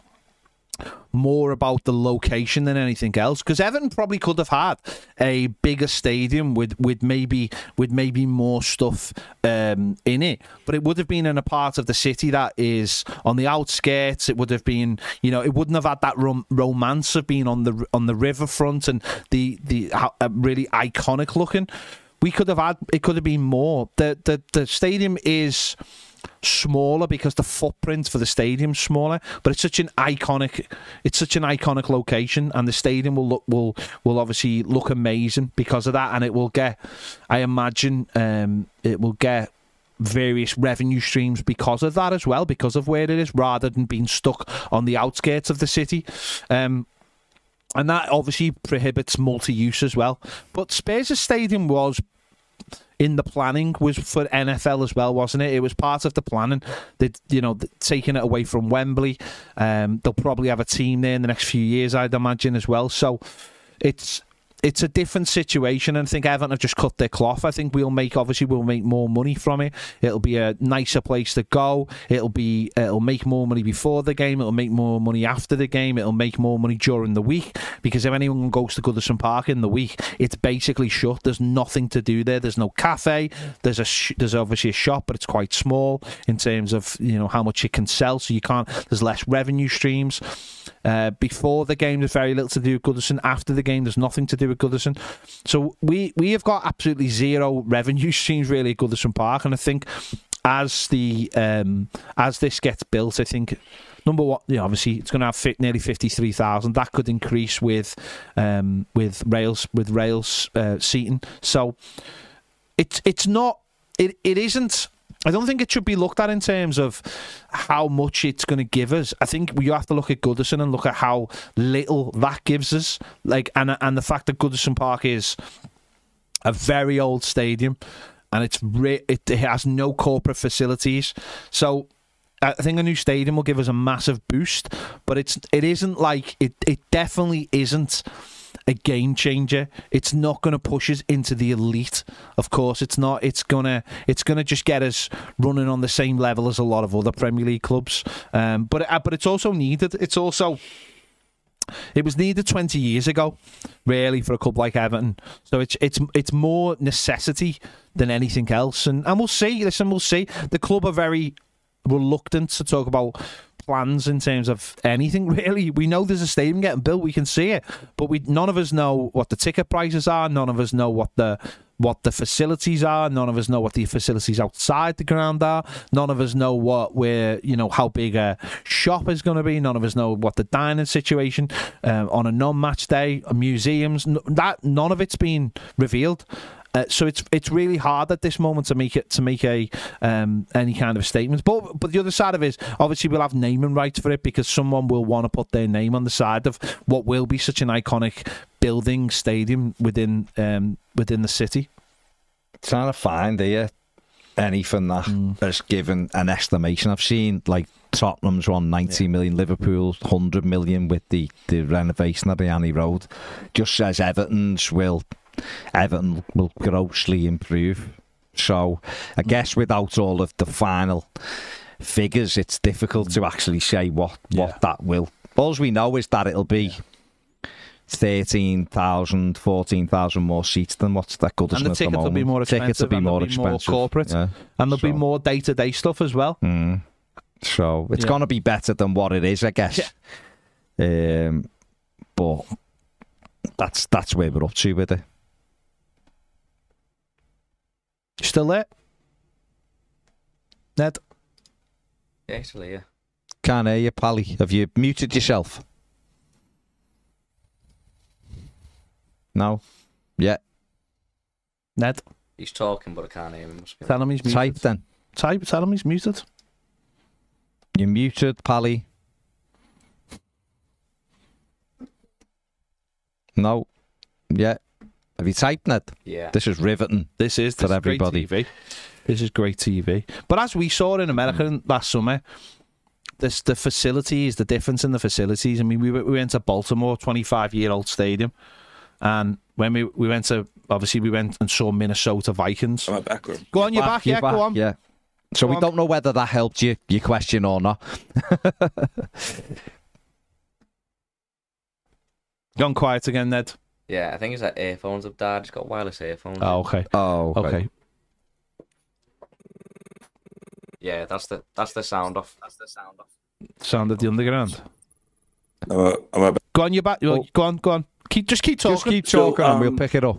more about the location than anything else, because Everton probably could have had a bigger stadium with with maybe with maybe more stuff um, in it, but it would have been in a part of the city that is on the outskirts. It would have been, you know, it wouldn't have had that rom romance of being on the on the riverfront and the the uh, really iconic looking. We could have had it could have been more. The the the stadium is smaller because the footprint for the stadium's smaller, but it's such an iconic, it's such an iconic location, and the stadium will look will will obviously look amazing because of that, and it will get, I imagine, um, it will get various revenue streams because of that as well, because of where it is, rather than being stuck on the outskirts of the city. Um, and that obviously prohibits multi-use as well. But Spurs' stadium was, in the planning, was for N F L as well, wasn't it? It was part of the planning. They, you know, taking it away from Wembley. Um, they'll probably have a team there in the next few years, I'd imagine, as well. So it's it's a different situation, and I think Everton have just cut their cloth. I think we'll make obviously we'll make more money from it. It'll be a nicer place to go. It'll be it'll make more money before the game. It'll make more money after the game. It'll make more money during the week, because if anyone goes to Goodison Park in the week, it's basically shut. There's nothing to do there. There's no cafe. There's a sh there's obviously a shop, but it's quite small in terms of, you know, how much it can sell. So you can't. There's less revenue streams. Uh, before the game, there's very little to do with Goodison. After the game, there's nothing to do with Goodison. So we we have got absolutely zero revenue streams really at Goodison Park. And I think as the um, as this gets built, I think number one, you know, obviously it's going to have fit nearly fifty-three thousand. That could increase with um, with rails with rails uh, seating. So it's it's not it it isn't. I don't think it should be looked at in terms of how much it's going to give us. I think you have to look at Goodison and look at how little that gives us. Like, and and the fact that Goodison Park is a very old stadium, and it's re it has no corporate facilities. So I think a new stadium will give us a massive boost, but it's it isn't like it. It definitely isn't a game changer. It's not going to push us into the elite. Of course, it's not. It's gonna. It's gonna just get us running on the same level as a lot of other Premier League clubs. Um, but uh, but it's also needed. It's also it was needed twenty years ago, really, for a club like Everton. So it's it's it's more necessity than anything else. And and we'll see. Listen, we'll see. The club are very reluctant to talk about plans in terms of anything, really. We know there's a stadium getting built, we can see it, but we none of us know what the ticket prices are, none of us know what the what the facilities are, none of us know what the facilities outside the ground are, none of us know what we're, you know, how big a shop is going to be, none of us know what the dining situation um, on a non-match day, museums, that none of it's been revealed. Uh, so it's it's really hard at this moment to make it to make a um, any kind of statements. But but the other side of it is obviously we'll have naming rights for it, because someone will want to put their name on the side of what will be such an iconic building stadium within um, within the city. Trying to find here anything that mm. has given an estimation. I've seen like Tottenham's one ninety yeah. million, Liverpool's hundred million with the the renovation of the Annie Road. Just says Everton's will. Everton will grossly improve. So I guess without all of the final figures, it's difficult to actually say what, what yeah. that will. All we know is that it'll be yeah. thirteen thousand, fourteen thousand more seats than what's that Goodison at the moment. And the tickets will be more expensive. Tickets will be more expensive. More corporate. Yeah. And there'll so. be more day-to-day stuff as well. Mm. So it's yeah. going to be better than what it is, I guess. Yeah. Um, but that's, that's where we're up to with it. Still there? Ned? Yeah, still here. Can't hear you, Pally. Have you muted yourself? No? Yeah. Ned? He's talking, but I can't hear him. Tell him he's muted. Type then. Type, tell him he's muted. You're muted, Pally. No? Yeah. Have you typed it? Yeah. This is riveting. This is this for is everybody. Great T V. This is great T V. But as we saw in America mm. last summer, this, the facilities, the difference in the facilities. I mean, we we went to Baltimore, twenty-five year old stadium, and when we we went to, obviously we went and saw Minnesota Vikings. I'm back room. Go on, you're back, back you're yeah, back, go on. Yeah. So go we on. Don't know whether that helped you, your question or not. Gone quiet again, Ned. Yeah, I think it's like earphones have died. It's got wireless earphones. Oh, okay. Oh, okay. okay. Yeah, that's the that's the sound off. That's the sound off. Sound of the underground. Uh, I'm go on, you're back. Oh. Go on, go on. Keep just keep talking. Just keep talking, so, um, and we'll pick it up.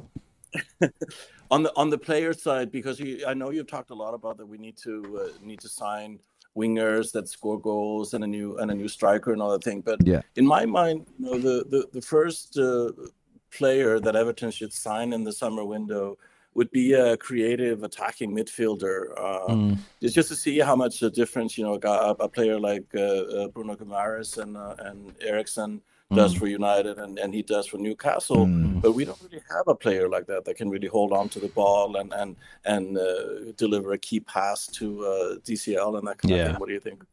on the on the player side, because you, I know you've talked a lot about that. We need to uh, need to sign wingers that score goals and a new and a new striker and all that thing. But yeah. in my mind, you know, the the the first uh, player that Everton should sign in the summer window would be a creative attacking midfielder. Uh, mm. It's just to see how much a difference, you know, a, a player like uh, uh, Bruno Guimaraes and uh, and Eriksen does mm. for United and, and he does for Newcastle. Mm. But we don't really have a player like that that can really hold on to the ball and and and uh, deliver a key pass to uh, D C L and that kind yeah. of thing. What do you think?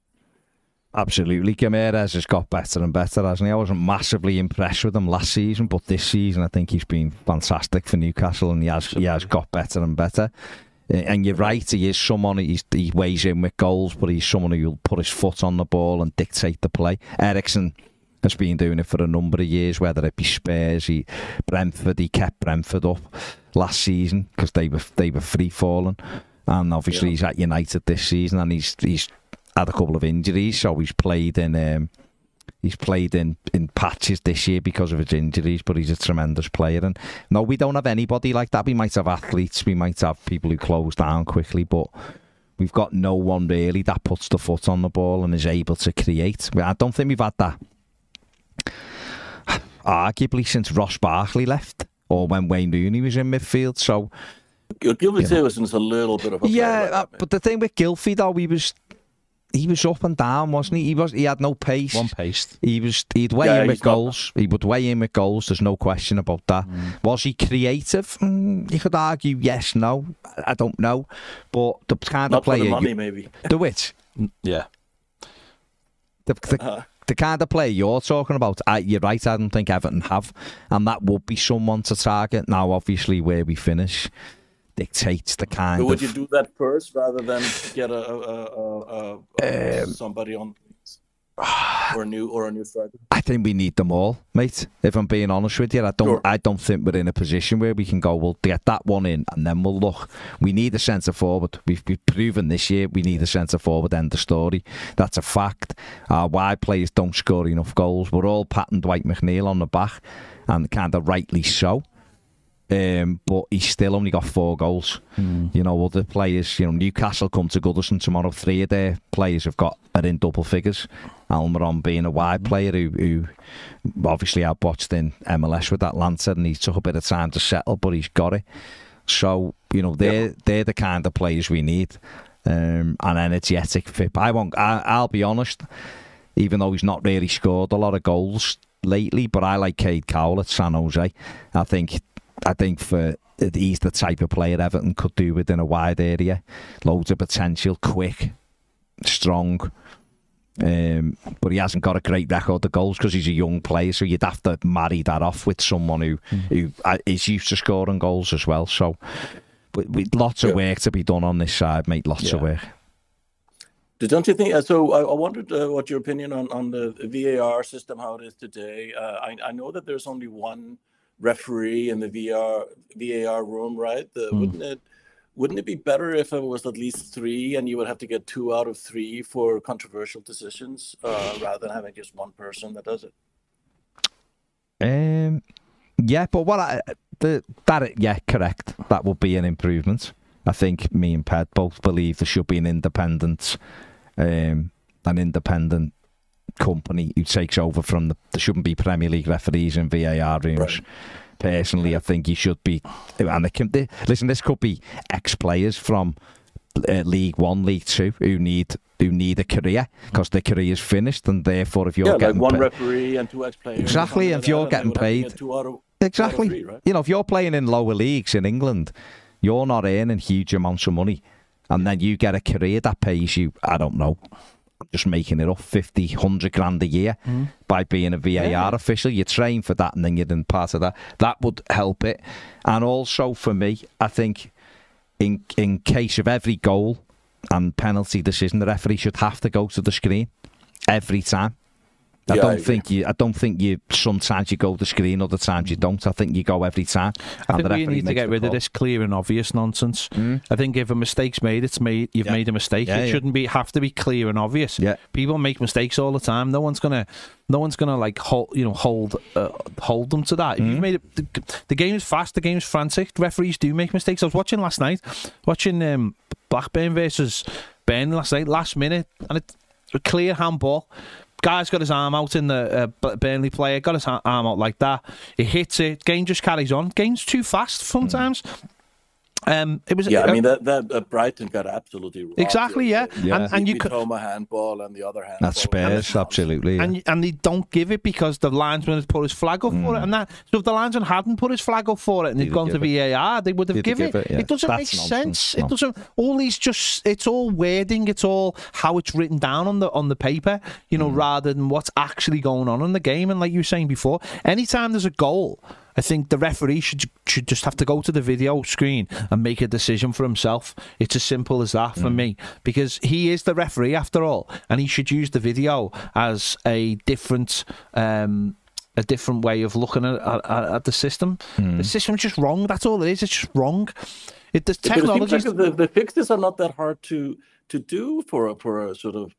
Absolutely. Guimaraes has got better and better, hasn't he? I wasn't massively impressed with him last season, but this season I think he's been fantastic for Newcastle, and he has, he has got better and better. And you're right, he is someone, he's, he weighs in with goals, but he's someone who will put his foot on the ball and dictate the play. Eriksen has been doing it for a number of years, whether it be Spurs, he, Brentford, he kept Brentford up last season because they were, they were free-falling. And obviously yeah. he's at United this season, and he's... he's had a couple of injuries, so he's played in um, he's played in, in patches this year because of his injuries, but he's a tremendous player. And no, we don't have anybody like that. We might have athletes, we might have people who close down quickly, but we've got no one really that puts the foot on the ball and is able to create. I don't think we've had that arguably since Ross Barkley left or when Wayne Rooney was in midfield, so... Gylfi Sigurdsson's a little bit of a... Yeah, like uh, but the thing with Gylfi though, he was... He was up and down, wasn't he? He was. He had no pace. One pace. He was. He'd weigh yeah, in with goals. Not... He would weigh in with goals. There's no question about that. Mm. Was he creative? Mm, you could argue yes, no. I don't know, but the kind not of player. For the money, you... maybe. The which? Yeah. The the, uh. the kind of player you're talking about. I, you're right. I don't think Everton have, and that would be someone to target. Now, obviously, where we finish dictates the kind of... But would you do that first rather than get a, a, a, a um, somebody on or a new or a new striker? I think we need them all, mate. If I'm being honest with you, I don't. Sure. I don't think we're in a position where we can go, we'll get that one in and then we'll look. We need a centre forward. We've, we've proven this year we need a centre forward. End of story. That's a fact. Our wide players don't score enough goals. We're all patting Dwight McNeil on the back, and kind of rightly so. Um, but he's still only got four goals. Mm. You know, other players, you know, Newcastle come to Goodison tomorrow. Three of their players have got are in double figures. Almiron being a wide player who, who obviously I watched in M L S with Atlanta, and he took a bit of time to settle, but he's got it. So, you know, they're yeah. they're the kind of players we need. Um, an energetic fit. I won't. I, I'll be honest. Even though he's not really scored a lot of goals lately, but I like Cade Cowell at San Jose. I think. I think for he's the type of player Everton could do within a wide area. Loads of potential, quick, strong. Um, but he hasn't got a great record of goals because he's a young player, so you'd have to marry that off with someone who, mm. who is used to scoring goals as well. So but with lots yeah. of work to be done on this side, mate, lots yeah. of work. Don't you think? So I wondered uh, what your opinion on, on the V A R system, how it is today. Uh, I, I know that there's only one referee in the V A R room, right? The, mm. Wouldn't it wouldn't it be better if it was at least three, and you would have to get two out of three for controversial decisions, uh, rather than having just one person that does it? Um, yeah, but what I the that yeah, correct. That would be an improvement. I think me and Ped both believe there should be an independent, um, an independent company who takes over from the... There shouldn't be Premier League referees in V A R rooms. Right. Personally, I think you should be... And they can, they, listen, this could be ex-players from uh, League One, League Two who need who need a career because their career's finished, and therefore if you're yeah, getting... Yeah, like one referee and two ex-players. Exactly, and if you're getting paid... Get two out of, exactly. Out of three, right? You know, if you're playing in lower leagues in England, you're not earning huge amounts of money, and then you get a career that pays you, I don't know, just making it up, fifty, a hundred grand a year mm. by being a V A R yeah. official. You train for that and then you're in part of that. That would help it. And also for me, I think in in case of every goal and penalty decision, the referee should have to go to the screen every time. I yeah, don't yeah. think you. I don't think you. Sometimes you go to the screen, other times you don't. I think you go every time. I and think we need to get rid call. of this clear and obvious nonsense. Mm. I think if a mistake's made, it's made. You've yeah. made a mistake. Yeah, it yeah. shouldn't be have to be clear and obvious. Yeah. People make mistakes all the time. No one's gonna. No one's gonna like hold. You know, hold. Uh, hold them to that. If mm. you've made it. The, the game is fast. The game is frantic. Referees do make mistakes. I was watching last night, watching um, Blackburn versus Burnley last night, last minute, and it a clear handball. Guy's got his arm out in the uh, Burnley player, got his arm out like that. He hits it. Game just carries on. Game's too fast sometimes. Mm. Um, it was. Yeah, uh, I mean, that, that uh, Brighton got absolutely robbed. Exactly. Yeah, yeah. And, and you could home a handball and the other handball. That's spares, absolutely. Yeah. And and they don't give it because the linesman has put his flag up mm. for it, and that. So if the linesman hadn't put his flag up for it and they'd gone to V A R, it. they would have You'd given give it. It, yeah. it doesn't That's make nonsense. sense. No. It doesn't. All these just. It's all wording. It's all how it's written down on the on the paper. You know, mm. rather than what's actually going on in the game. And like you were saying before, anytime there's a goal, I think the referee should should just have to go to the video screen and make a decision for himself. It's as simple as that for mm. me, because he is the referee after all, and he should use the video as a different um, a different way of looking at, at, at the system. Mm. The system's just wrong. That's all it is. It's just wrong. It the technology. Like the, the fixes are not that hard to to do for a, for a sort of.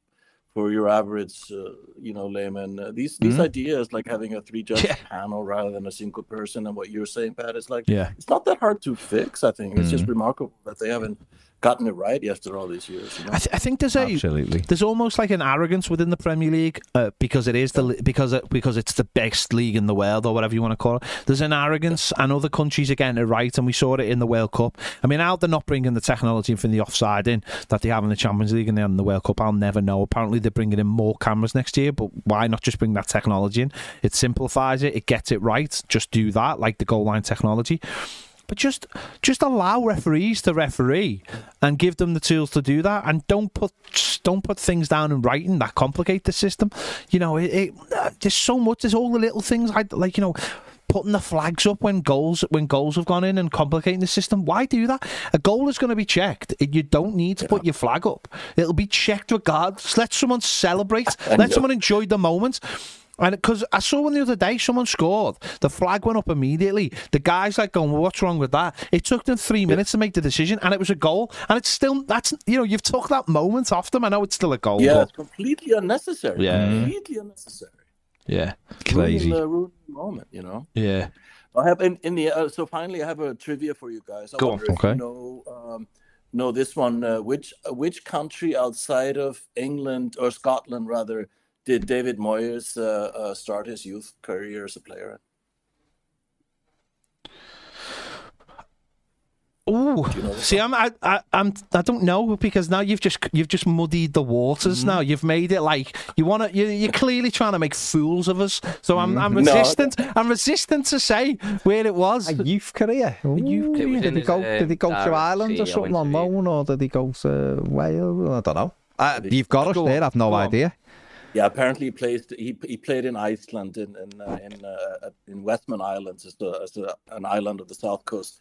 For your average, uh, you know, layman, uh, these these mm-hmm. ideas like having a three-judge yeah. panel rather than a single person, and what you're saying, Pat, is like yeah. it's not that hard to fix. I think it's mm-hmm. just remarkable that they haven't gotten it right after all these years. You know? I, th I think there's a Absolutely. there's almost like an arrogance within the Premier League uh, because it is the because it, because it's the best league in the world or whatever you want to call it. There's an arrogance, and other countries are getting it right, and we saw it in the World Cup. I mean, how they're not bringing the technology from the offside in that they have in the Champions League and then in the World Cup, I'll never know. Apparently, they're bringing in more cameras next year, but why not just bring that technology in? It simplifies it, it gets it right. Just do that, like the goal line technology. But just just allow referees to referee and give them the tools to do that, and don't put don't put things down in writing that complicate the system. You know, it, it, there's so much. There's all the little things like, like you know, putting the flags up when goals when goals have gone in and complicating the system. Why do that? A goal is going to be checked. You don't need to yeah. put your flag up. It'll be checked regardless. Let someone celebrate. Let someone enjoy the moment. And because I saw one the other day, someone scored. The flag went up immediately. The guy's like going, well, what's wrong with that? It took them three minutes to make the decision, and it was a goal. And it's still, that's, you know, you've took that moment off them. I know it's still a goal. Yeah, but... it's completely unnecessary. Yeah. Completely unnecessary. Yeah. Crazy. Ruining the, ruining the moment, you know? Yeah. I have, in, in the, uh, so finally, I have a trivia for you guys. I Go on. Okay. You know, um, know this one. Uh, which, which country outside of England, or Scotland rather, did David Moyes uh, uh, start his youth career as a player? Oh, you know see, I'm, I, I, I'm, I don't know, because now you've just, you've just muddied the waters. Mm-hmm. Now you've made it like you want to. You, you're clearly trying to make fools of us. So I'm, I'm resistant. No. I'm resistant to say where it was. A youth career. Ooh, a youth career. Did he go? Uh, did he go to Ireland or something on loan, or did he go to Wales? I don't know. Uh, you've got us go there. On. I've no go idea. On. Yeah, apparently he played. He he played in Iceland, in in uh, in, uh, in Westman Islands, as, the, as the, an island of the south coast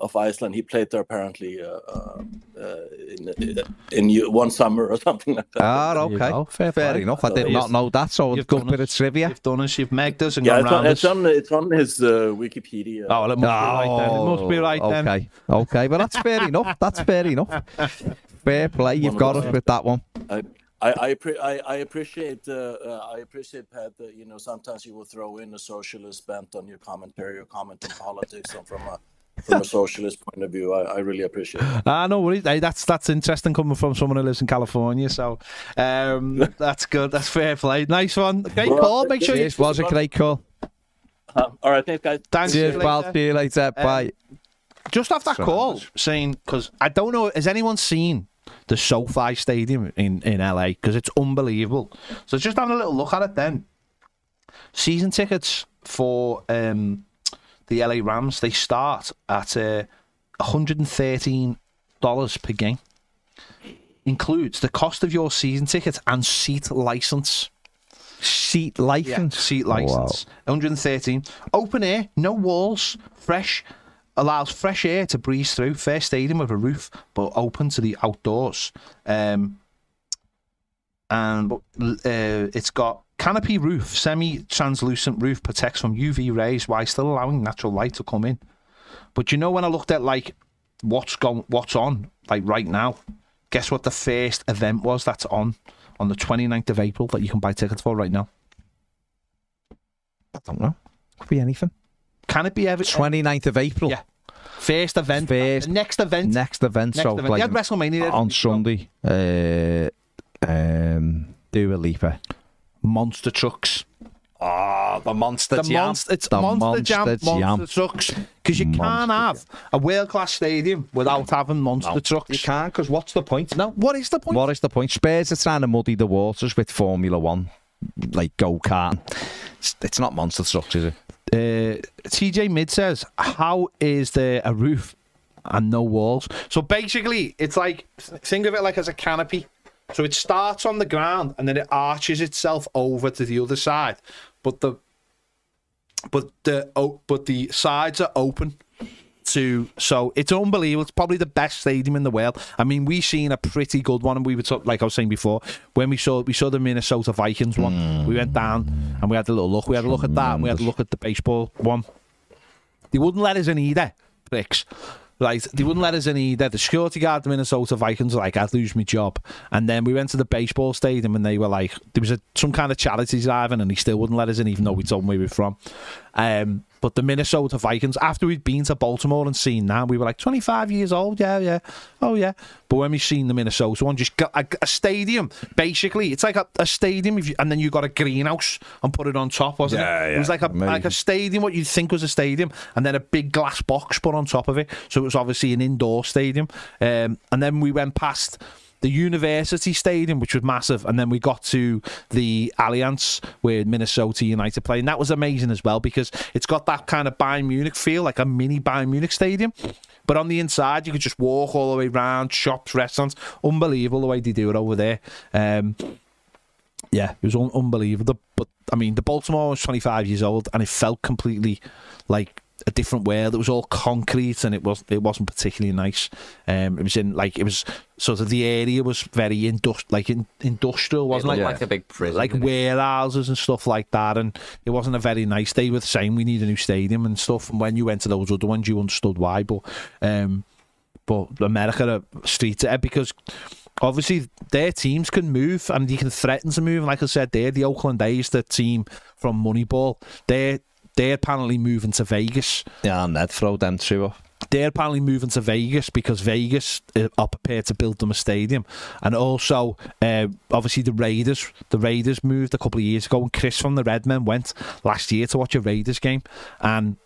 of Iceland. He played there apparently uh, uh, in, in in one summer or something like that. Ah, okay, oh, fair, fair enough. I did not know that. So good bit of trivia. You've done us. You've megged us and yeah, gone round us. It's on. It's on his uh, Wikipedia. Oh, well, it must oh, be right then. It must be right okay. then. Okay, okay, but that's fair enough. That's fair enough. Fair play. You've got us with that one. I, I I I appreciate uh, uh, I appreciate Pat that, you know, sometimes you will throw in a socialist bent on your commentary or comment on politics and from a from a socialist point of view. I, I really appreciate it. Ah, no worries. Hey, that's that's interesting coming from someone who lives in California. So um, that's good. That's fair play. Nice one. Great well, call. Make sure you it was a great call. Um, all right, thanks guys. Thanks. Cheers, pal. See you later. Um, Bye. Just off that so call, much. saying because I don't know, has anyone seen the SoFi Stadium in, in L A? Because it's unbelievable. So just having a little look at it then. Season tickets for um, the L A Rams, they start at uh, one hundred thirteen dollars per game. includes the cost of your season ticket and seat license. Seat license? Yeah, seat license. Oh, wow. one hundred thirteen. Open air, no walls, fresh, allows fresh air to breeze through. Fair stadium with a roof, but open to the outdoors. Um, and uh, it's got canopy roof, semi-translucent roof, protects from U V rays while still allowing natural light to come in. But you know, when I looked at like what's going, what's on like right now, guess what the first event was that's on on the twenty-ninth of April that you can buy tickets for right now? I don't know. Could be anything. Can it be Everton? twenty-ninth of April. Yeah. First event. First, next event. Next event. Next so event. Like, yeah, WrestleMania on Sunday. Uh, um, Dua Lipa. Monster trucks. Ah, oh, the monster the jam. Monst it's the monster, monster jam, jam, monster trucks. Because you monster can't have jam. a world-class stadium without having monster no, trucks. You can't, because what's the point? No, what is the point? What is the point? Spurs are trying to muddy the waters with Formula One, like go-kart. It's, it's not monster trucks, is it? Uh, T J Mid says, how is there a roof and no walls? So basically, it's like, think of it like as a canopy. So it starts on the ground and then it arches itself over to the other side, but the but the oh, but the sides are open to. So it's unbelievable. It's probably the best stadium in the world. I mean, we seen a pretty good one, and we were talk, like I was saying before, when we saw we saw the Minnesota Vikings one. Mm. We went down and we had a little look. We had a look at that, and we had a look at the baseball one. They wouldn't let us in either, pricks. Right, they wouldn't let us in either. The security guard, the Minnesota Vikings, were like, I'd lose my job. And then we went to the baseball stadium and they were like, there was a, some kind of charity driving and he still wouldn't let us in even though we told him where we were from. Um, but the Minnesota Vikings, after we'd been to Baltimore and seen that, we were like, twenty-five years old, yeah, yeah, oh yeah. But when we seen the Minnesota one, just got a, a stadium, basically. It's like a, a stadium if you, and then you got a greenhouse and put it on top, wasn't yeah, it? Yeah, it was like a, like a stadium, what you'd think was a stadium, and then a big glass box put on top of it. So it was obviously an indoor stadium, um, and then we went past the University Stadium, which was massive, and then we got to the Allianz where Minnesota United play, and that was amazing as well because it's got that kind of Bayern Munich feel, like a mini Bayern Munich stadium, but on the inside you could just walk all the way around, shops, restaurants. Unbelievable the way they do it over there. Um, yeah, it was un unbelievable. But I mean, the Baltimore was twenty-five years old and it felt completely like a different world. It was all concrete and it was it wasn't particularly nice. Um, it was in like it was sort of the area was very industri like in, industrial, wasn't it? Like, yeah. like a big prison, like warehouses and stuff like that. And it wasn't a very nice. They were saying we need a new stadium and stuff. And when you went to those other ones, you understood why. But um, but America are street to head because obviously their teams can move and you can threaten to move. And like I said, they're the Oakland A's, the team from Moneyball. They're They're apparently moving to Vegas. Yeah, and they'd throw them two up. They're apparently moving to Vegas because Vegas are prepared to build them a stadium. And also, uh, obviously, the Raiders. The Raiders moved a couple of years ago, and Chris from the Redmen went last year to watch a Raiders game. And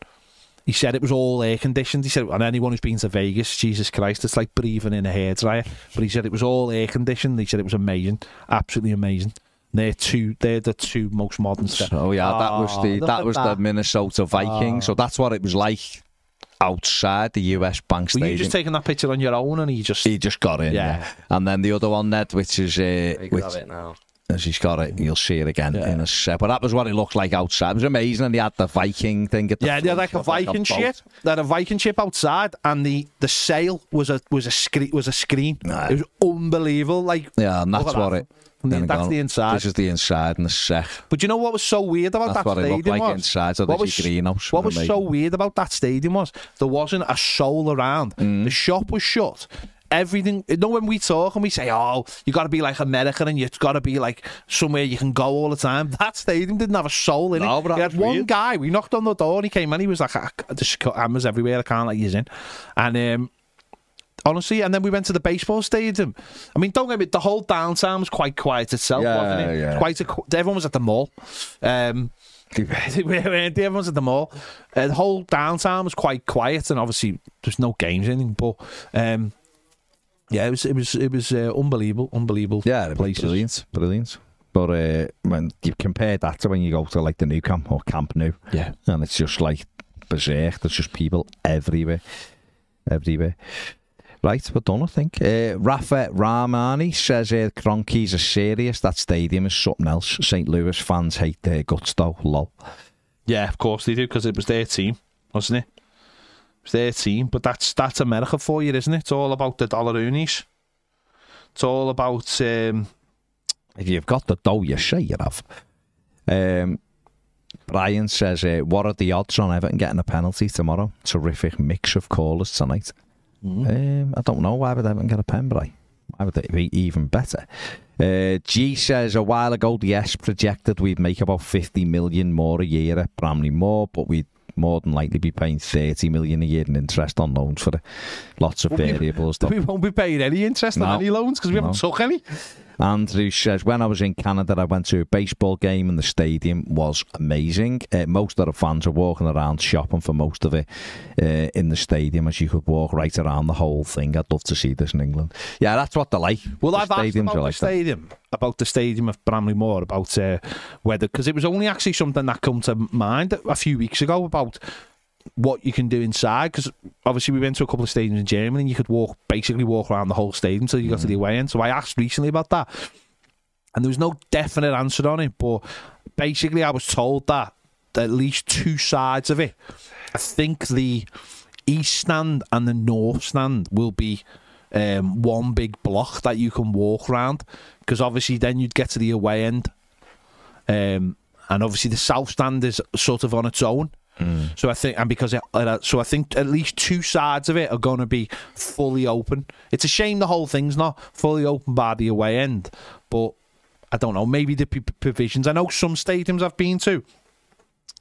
he said it was all air-conditioned. He said, and anyone who's been to Vegas, Jesus Christ, it's like breathing in a hairdryer. But he said it was all air-conditioned. He said it was amazing, absolutely amazing. They're two. They're the two most modern. Stuff. Oh yeah, that oh, was the that was that. the Minnesota Vikings. Oh. So that's what it was like outside the U S Bank Stadium. Were you just taking that picture on your own, and he just he just got in. Yeah, yeah. And then the other one, Ned, which is uh, you which, have it now. As he's got it, you'll see it again yeah. in a set. But that was what it looked like outside. It was amazing, and they had the Viking thing. At the yeah, they're like a Viking ship. They had a Viking ship outside, and the the sail was a was a screen was a screen. Nah. It was unbelievable. Like yeah, and that's what that. it. Then that's gone, the inside. This is the inside and the set. But you know what was so weird about that's that stadium like was? Inside, so what was, greenhouse what was so weird about that stadium was there wasn't a soul around. Mm. The shop was shut. Everything, you know, when we talk and we say, oh, you got to be like American and you've got to be like somewhere you can go all the time. That stadium didn't have a soul in it. No, but we had one weird. guy, we knocked on the door and he came in. He was like, there's cameras everywhere, I can't let you in. And, um, honestly, and then we went to the baseball stadium. I mean, don't get me, the whole downtown was quite quiet itself, yeah, wasn't it? Yeah. Quite a, everyone was at the mall. Um, everyone was at the mall. Uh, the whole downtown was quite quiet, and obviously there's no games or anything. But um, yeah, it was it was it was uh, unbelievable, unbelievable. Yeah, places. brilliant, brilliant. But uh, when you compare that to when you go to like the new camp or Camp Nou, yeah, and it's just like berserk. There's just people everywhere, everywhere. Right, we're done, I think. Uh, Rafa Rahmani says uh, Cronkies are serious. That stadium is something else. Saint Louis fans hate their guts, though. Lol. Yeah, of course they do, because it was their team, wasn't it? It was their team, but that's that's America for you, isn't it? It's all about the dollaroonies. It's all about... Um, if you've got the dough, you say you have. Um, Brian says, uh, what are the odds on Everton getting a penalty tomorrow? Terrific mix of callers tonight. Mm. Um, I don't know, why would Everton get a pen, but I, why would it be even better? Uh, G says, a while ago, the S projected we'd make about fifty million more a year at Bramley Moor, but we'd more than likely be paying thirty million a year in interest on loans for the, lots of variables. We, we won't be paying any interest no, on any loans because we no. haven't took any. Andrew says, when I was in Canada, I went to a baseball game and the stadium was amazing. Uh, most of the fans are walking around shopping for most of it uh, in the stadium, as you could walk right around the whole thing. I'd love to see this in England. Yeah, that's what they're like. Well, the I've asked about the like stadium, that. about the stadium of Bramley Moor, about uh, whether, because it was only actually something that came to mind a few weeks ago about what you can do inside, because obviously we went to a couple of stadiums in Germany and you could walk basically walk around the whole stadium until you got mm. to the away end. So I asked recently about that and there was no definite answer on it, but basically I was told that at least two sides of it, I think the east stand and the north stand, will be um, one big block that you can walk around, because obviously then you'd get to the away end, um, and obviously the south stand is sort of on its own. Mm. So I think, and because it, so I think at least two sides of it are going to be fully open. It's a shame the whole thing's not fully open by the away end, but I don't know. Maybe the provisions. I know some stadiums I've been to,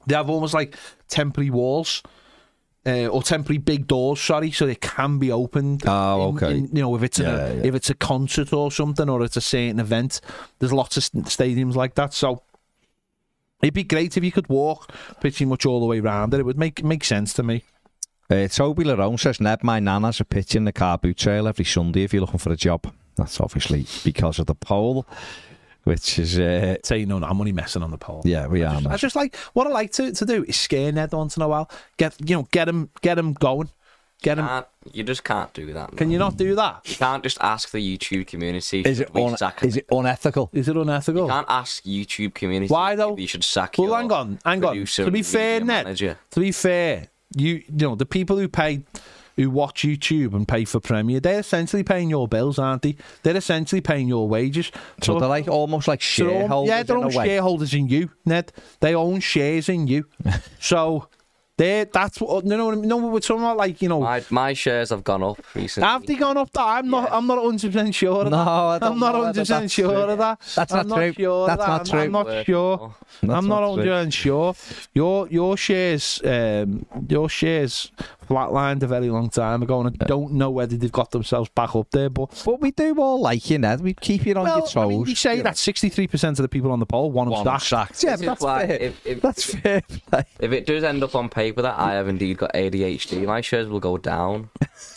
they have almost like temporary walls uh, or temporary big doors. Sorry, so they can be opened. Oh, in, okay. In, you know, if it's yeah, a, yeah. if it's a concert or something, or it's a certain event. There's lots of stadiums like that. So. It'd be great if you could walk pretty much all the way round it. It would make make sense to me. Uh, Toby Lerone says, Ned, my nan has a pitch in the car boot sale every Sunday if you're looking for a job. That's obviously because of the poll, which is... Uh, Tell you no, no, I'm only messing on the poll. Yeah, we I are. Just, I just like... What I like to, to do is scare Ned once in a while. Get, you know, get him, get him going. Get him... Uh, you just can't do that. Man. Can you not do that? You can't just ask the YouTube community. Is it, un sack is it unethical? Is it unethical? You can't ask YouTube community. Why though? You should sack. Well, hang on, hang on. To be fair, Ned. Manager. To be fair, you you know the people who pay, who watch YouTube and pay for Premiere, they're essentially paying your bills, aren't they? They're essentially paying your wages. So, so they're like almost like shareholders. Yeah, they're all shareholders in you, Ned. They own shares in you. So. They're, that's what no no no we're talking about, like, you know, my, my shares have gone up recently. Have they gone up? That I'm yeah. not I'm not one hundred percent sure of no, that. I don't I'm not one hundred percent sure true. of that. That's I'm not true. Sure that's not that. true. I'm not sure. That's I'm not one hundred percent sure. Your your shares um your shares flatlined a very long time ago, and I don't know whether they've got themselves back up there, but but we do all like you, Ned. We keep you on well, your toes. I mean, you say yeah. that sixty-three percent of the people on the poll want them sacked. Yeah, but that's like, fair. If, if, that's if, fair. If it does end up on paper that I have indeed got A D H D, my shares will go down.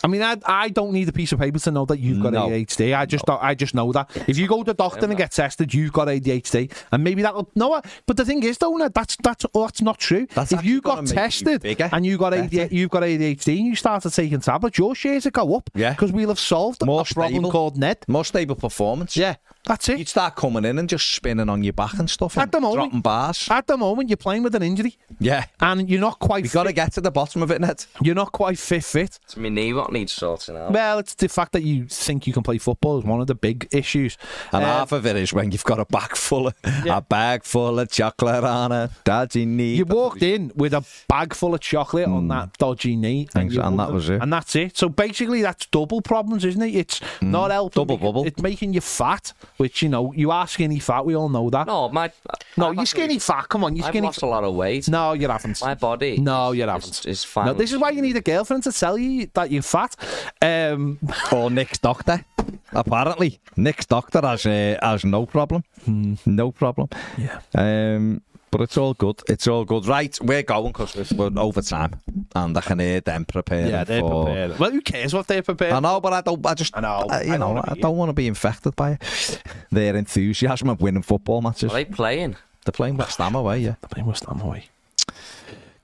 I mean, I I don't need a piece of paper to know that you've got no. A D H D. I just no. I just know that if you go to the doctor yeah, and get tested, you've got A D H D, and maybe that'll no. But the thing is, though, that's that's oh, that's not true. That's if you got tested you and you got A D H D, you've got A D H D, and you started taking tablets, your shares will go up. Yeah, because we'll have solved more a stable, problem called Ned. More stable performance. Yeah, that's it. You'd start coming in and just spinning on your back and stuff. At and the moment, dropping bars. At the moment, you're playing with an injury. Yeah, and you're not quite. You've got to get to the bottom of it, Ned. You're not quite fit fit. It's my knee what needs sorting out. Well, it's the fact that you think you can play football is one of the big issues. And um, half of it is when you've got a bag full of, yeah. a bag full of chocolate on a dodgy knee. You walked in with a bag full of chocolate mm. on that dodgy knee. Thanks, and, and that was it. And that's it. So basically that's double problems, isn't it? It's mm. not helping. Double bubble. It's making you fat, which, you know, you are skinny fat. We all know that. No, my... No, I've you're skinny lost, fat. Come on, you're I've skinny... I've lost a lot of weight. No, you haven't. My body... No. No, you haven't. It's, it's fine. No, this is why you need a girlfriend to tell you that you're fat. Um, or Nick's doctor. Apparently, Nick's doctor has uh, has no problem. Mm. No problem. Yeah. Um, but it's all good. It's all good. Right, we're going because we're over time, and I can hear them preparing. Yeah, they're for... prepared. Well, who cares what they're prepared? I know, but I don't. I just. I know. I, you I know. I don't want to be infected by it. Their enthusiasm of winning football matches. Are they playing? They're playing West Ham away. Yeah, they're playing West Ham away.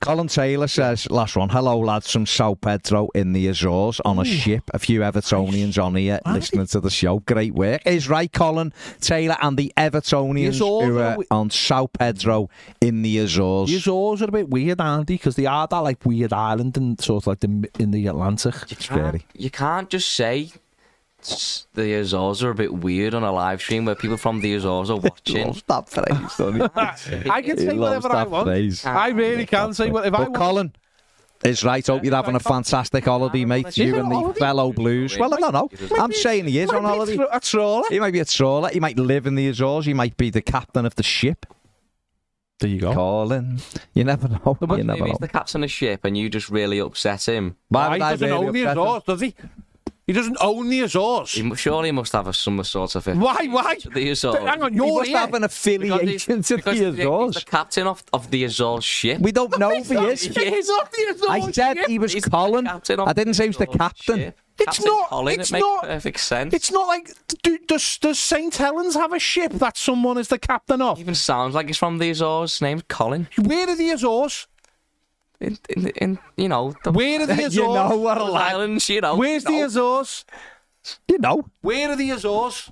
Colin Taylor says, last one, hello lads from Sao Pedro in the Azores on a Ooh. ship. A few Evertonians on here Why? listening to the show. Great work. Is right, Colin Taylor and the Evertonians the who are we... on Sao Pedro in the Azores. The Azores are a bit weird, aren't they? Because they are that like weird island and sort of like the, in the Atlantic. You can't, you can't just say the Azores are a bit weird on a live stream where people from the Azores are watching. Loves that phrase, don't he? I can say whatever I want. Phrase. I really can say whatever I want. But Colin is right. Hope you're having a fantastic holiday, mate. You and the fellow Blues. Well, I don't know. I'm saying he is on holiday. A trawler. He might be a trawler. He might live in the Azores. He might be the captain of the ship. There you go. Colin. You never know. No, you never know. He's the captain of ship and you just really upset him. Why would I really upset him? He doesn't own the Azores, does he? He doesn't own the Azores. He, surely he must have a, some sort of... Why, why? The Azores. Hang on, you're he must here. have an affiliation to the Azores. He's the captain of, of the Azores ship. We don't know if he is. He is. The I said ship. he was he's Colin. I didn't say he was the captain. Ship. It's Captain not. Colin, it's it makes not, perfect sense. It's not like do, does does Saint Helens have a ship that someone is the captain of? It even sounds like he's from the Azores. His name's Colin. Where are the Azores? In, in, in you know. The, Where are the Azores? You know what a islands. You know. Where's you know. the Azores? You know. Where are the Azores?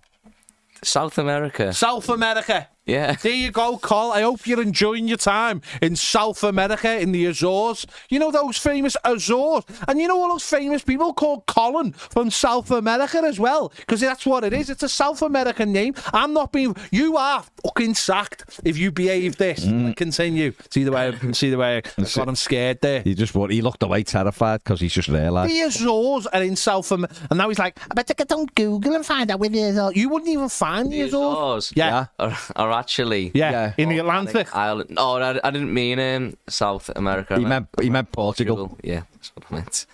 South America. South America. Yeah. There you go, Col. I hope you're enjoying your time in South America, in the Azores. You know those famous Azores? And you know all those famous people called Colin from South America as well? Because that's what it is. It's a South American name. I'm not being... You are fucking sacked if you behave this. Mm. Continue. See the way I, see the way I got him scared there. He just He looked away terrified because he's just realised. The Azores are in South America. And now he's like, I better get on Google and find out where the Azores... You wouldn't even find the, the Azores. Azores. Yeah. yeah. All right. Actually, yeah, yeah. in the Atlantic. Ireland. No, I, I didn't mean um, South America. He meant, he meant Portugal. Portugal. Yeah, that's what I meant.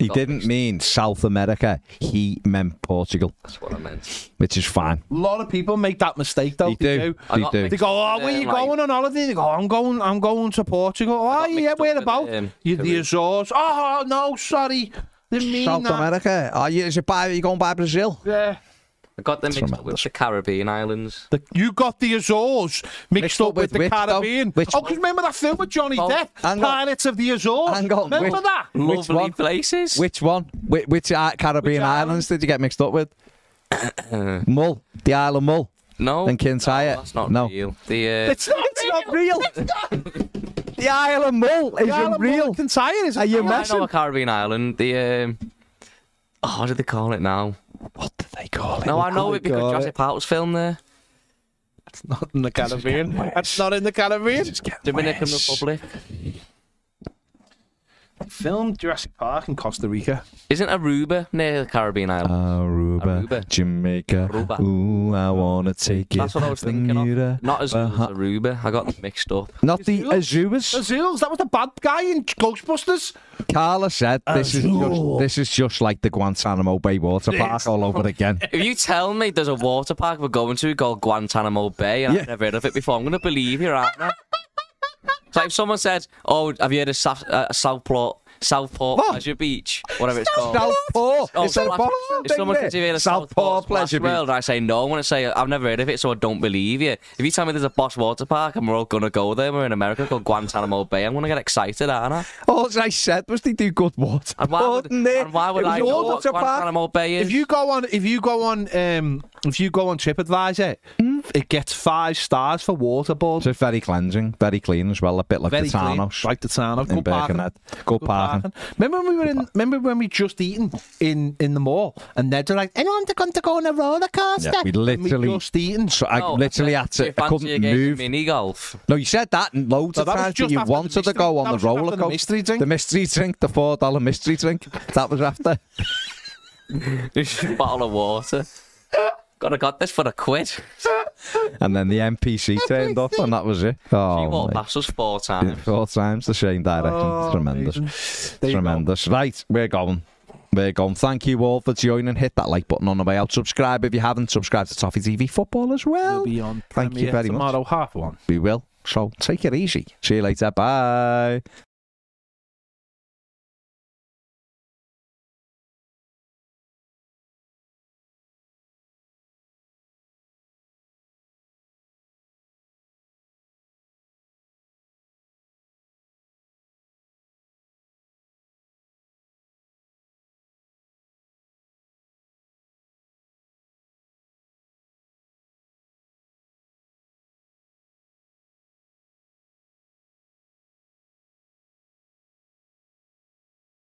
He Got didn't mean South America. He meant Portugal. That's what I meant. Which is fine. A lot of people make that mistake, though. They, they do. do. They, do. they go, oh, where are you going on holiday? They go, I'm going, I'm going to Portugal. Oh, yeah, where about? Um, you the Azores. Oh, no, sorry. Didn't mean South that. America. Are you, is it by, are you going by Brazil? Yeah. I got them mixed up with the Caribbean islands. The, you got the Azores mixed, mixed up, up with, with the which, Caribbean. Which oh, because remember that film with Johnny oh, Depp? Pirates on. of the Azores. Remember which, that? Lovely which one? places. Which one? Which, which uh, Caribbean which islands did you get mixed up with? Mull. The Isle of Mull. No. And Kintyre. No, that's not no. real. The, uh, it's not It's not real. It's not. The Isle of Mull isn't real. Kintyre is. Are you messing? I know a Caribbean island. The, um, oh, what do they call it now? What do they call it? No, I know it because Jurassic Park was filmed there. That's not in the Caribbean. That's not in the Caribbean. Dominican Republic. Filmed Jurassic Park in Costa Rica. Isn't Aruba near the Caribbean island? Aruba, Aruba. Jamaica. Aruba. Ooh, I wanna take it. That's what I was thinking of. Not as Aruba. I got mixed up. Not the Azores. Azores. That was the bad guy in Ghostbusters. Carla said, "This is just, this is just like the Guantanamo Bay water park all over again." If you tell me there's a water park we're going to called Guantanamo Bay and yeah. I've never heard of it before, I'm gonna believe you right now. It's like if someone said, "Oh, have you heard of South, uh, Southport, Southport what? Pleasure Beach, whatever it's called?" Southport. Oh, it's Southport. If someone says you heard of Southport, Southport Pleasure Beach, and I say no, I want to say I've never heard of it, so I don't believe you. If you tell me there's a Bosch water park and we're all gonna go there, we're in America called Guantanamo Bay, I'm gonna get excited, aren't I? All I said was they do good water. And why would, and why would I know what Guantanamo Bay is? If you go on, if you go on, um, if you go on TripAdvisor. Mm. It gets five stars for waterboard. So very cleansing, very clean as well. A bit like very the Tarnos, like the Tarnos. Good parking. Good parking. Remember when we were in? Remember when we just eaten in in the mall, and they're like, "Anyone want to go on a roller coaster?" Yeah, we literally we just eaten. So I no, literally had to. I couldn't move. Mini golf. No, you said that loads no, of that times. That you wanted mystery, to go on the roller coaster. The mystery drink. The mystery drink. The four dollar mystery drink. That was after. This bottle of water. God, I got this for a quid. And then the N P C turned up, and that was it. Oh, she walked past us four times. Four times, the same direction. Oh, tremendous. Tremendous. Right, we're going. We're going. Thank you all for joining. Hit that like button on the way out. Subscribe if you haven't. Subscribe to Toffee T V Football as well. We'll be on Thank you very tomorrow much. tomorrow half one. We will. So take it easy. See you later. Bye.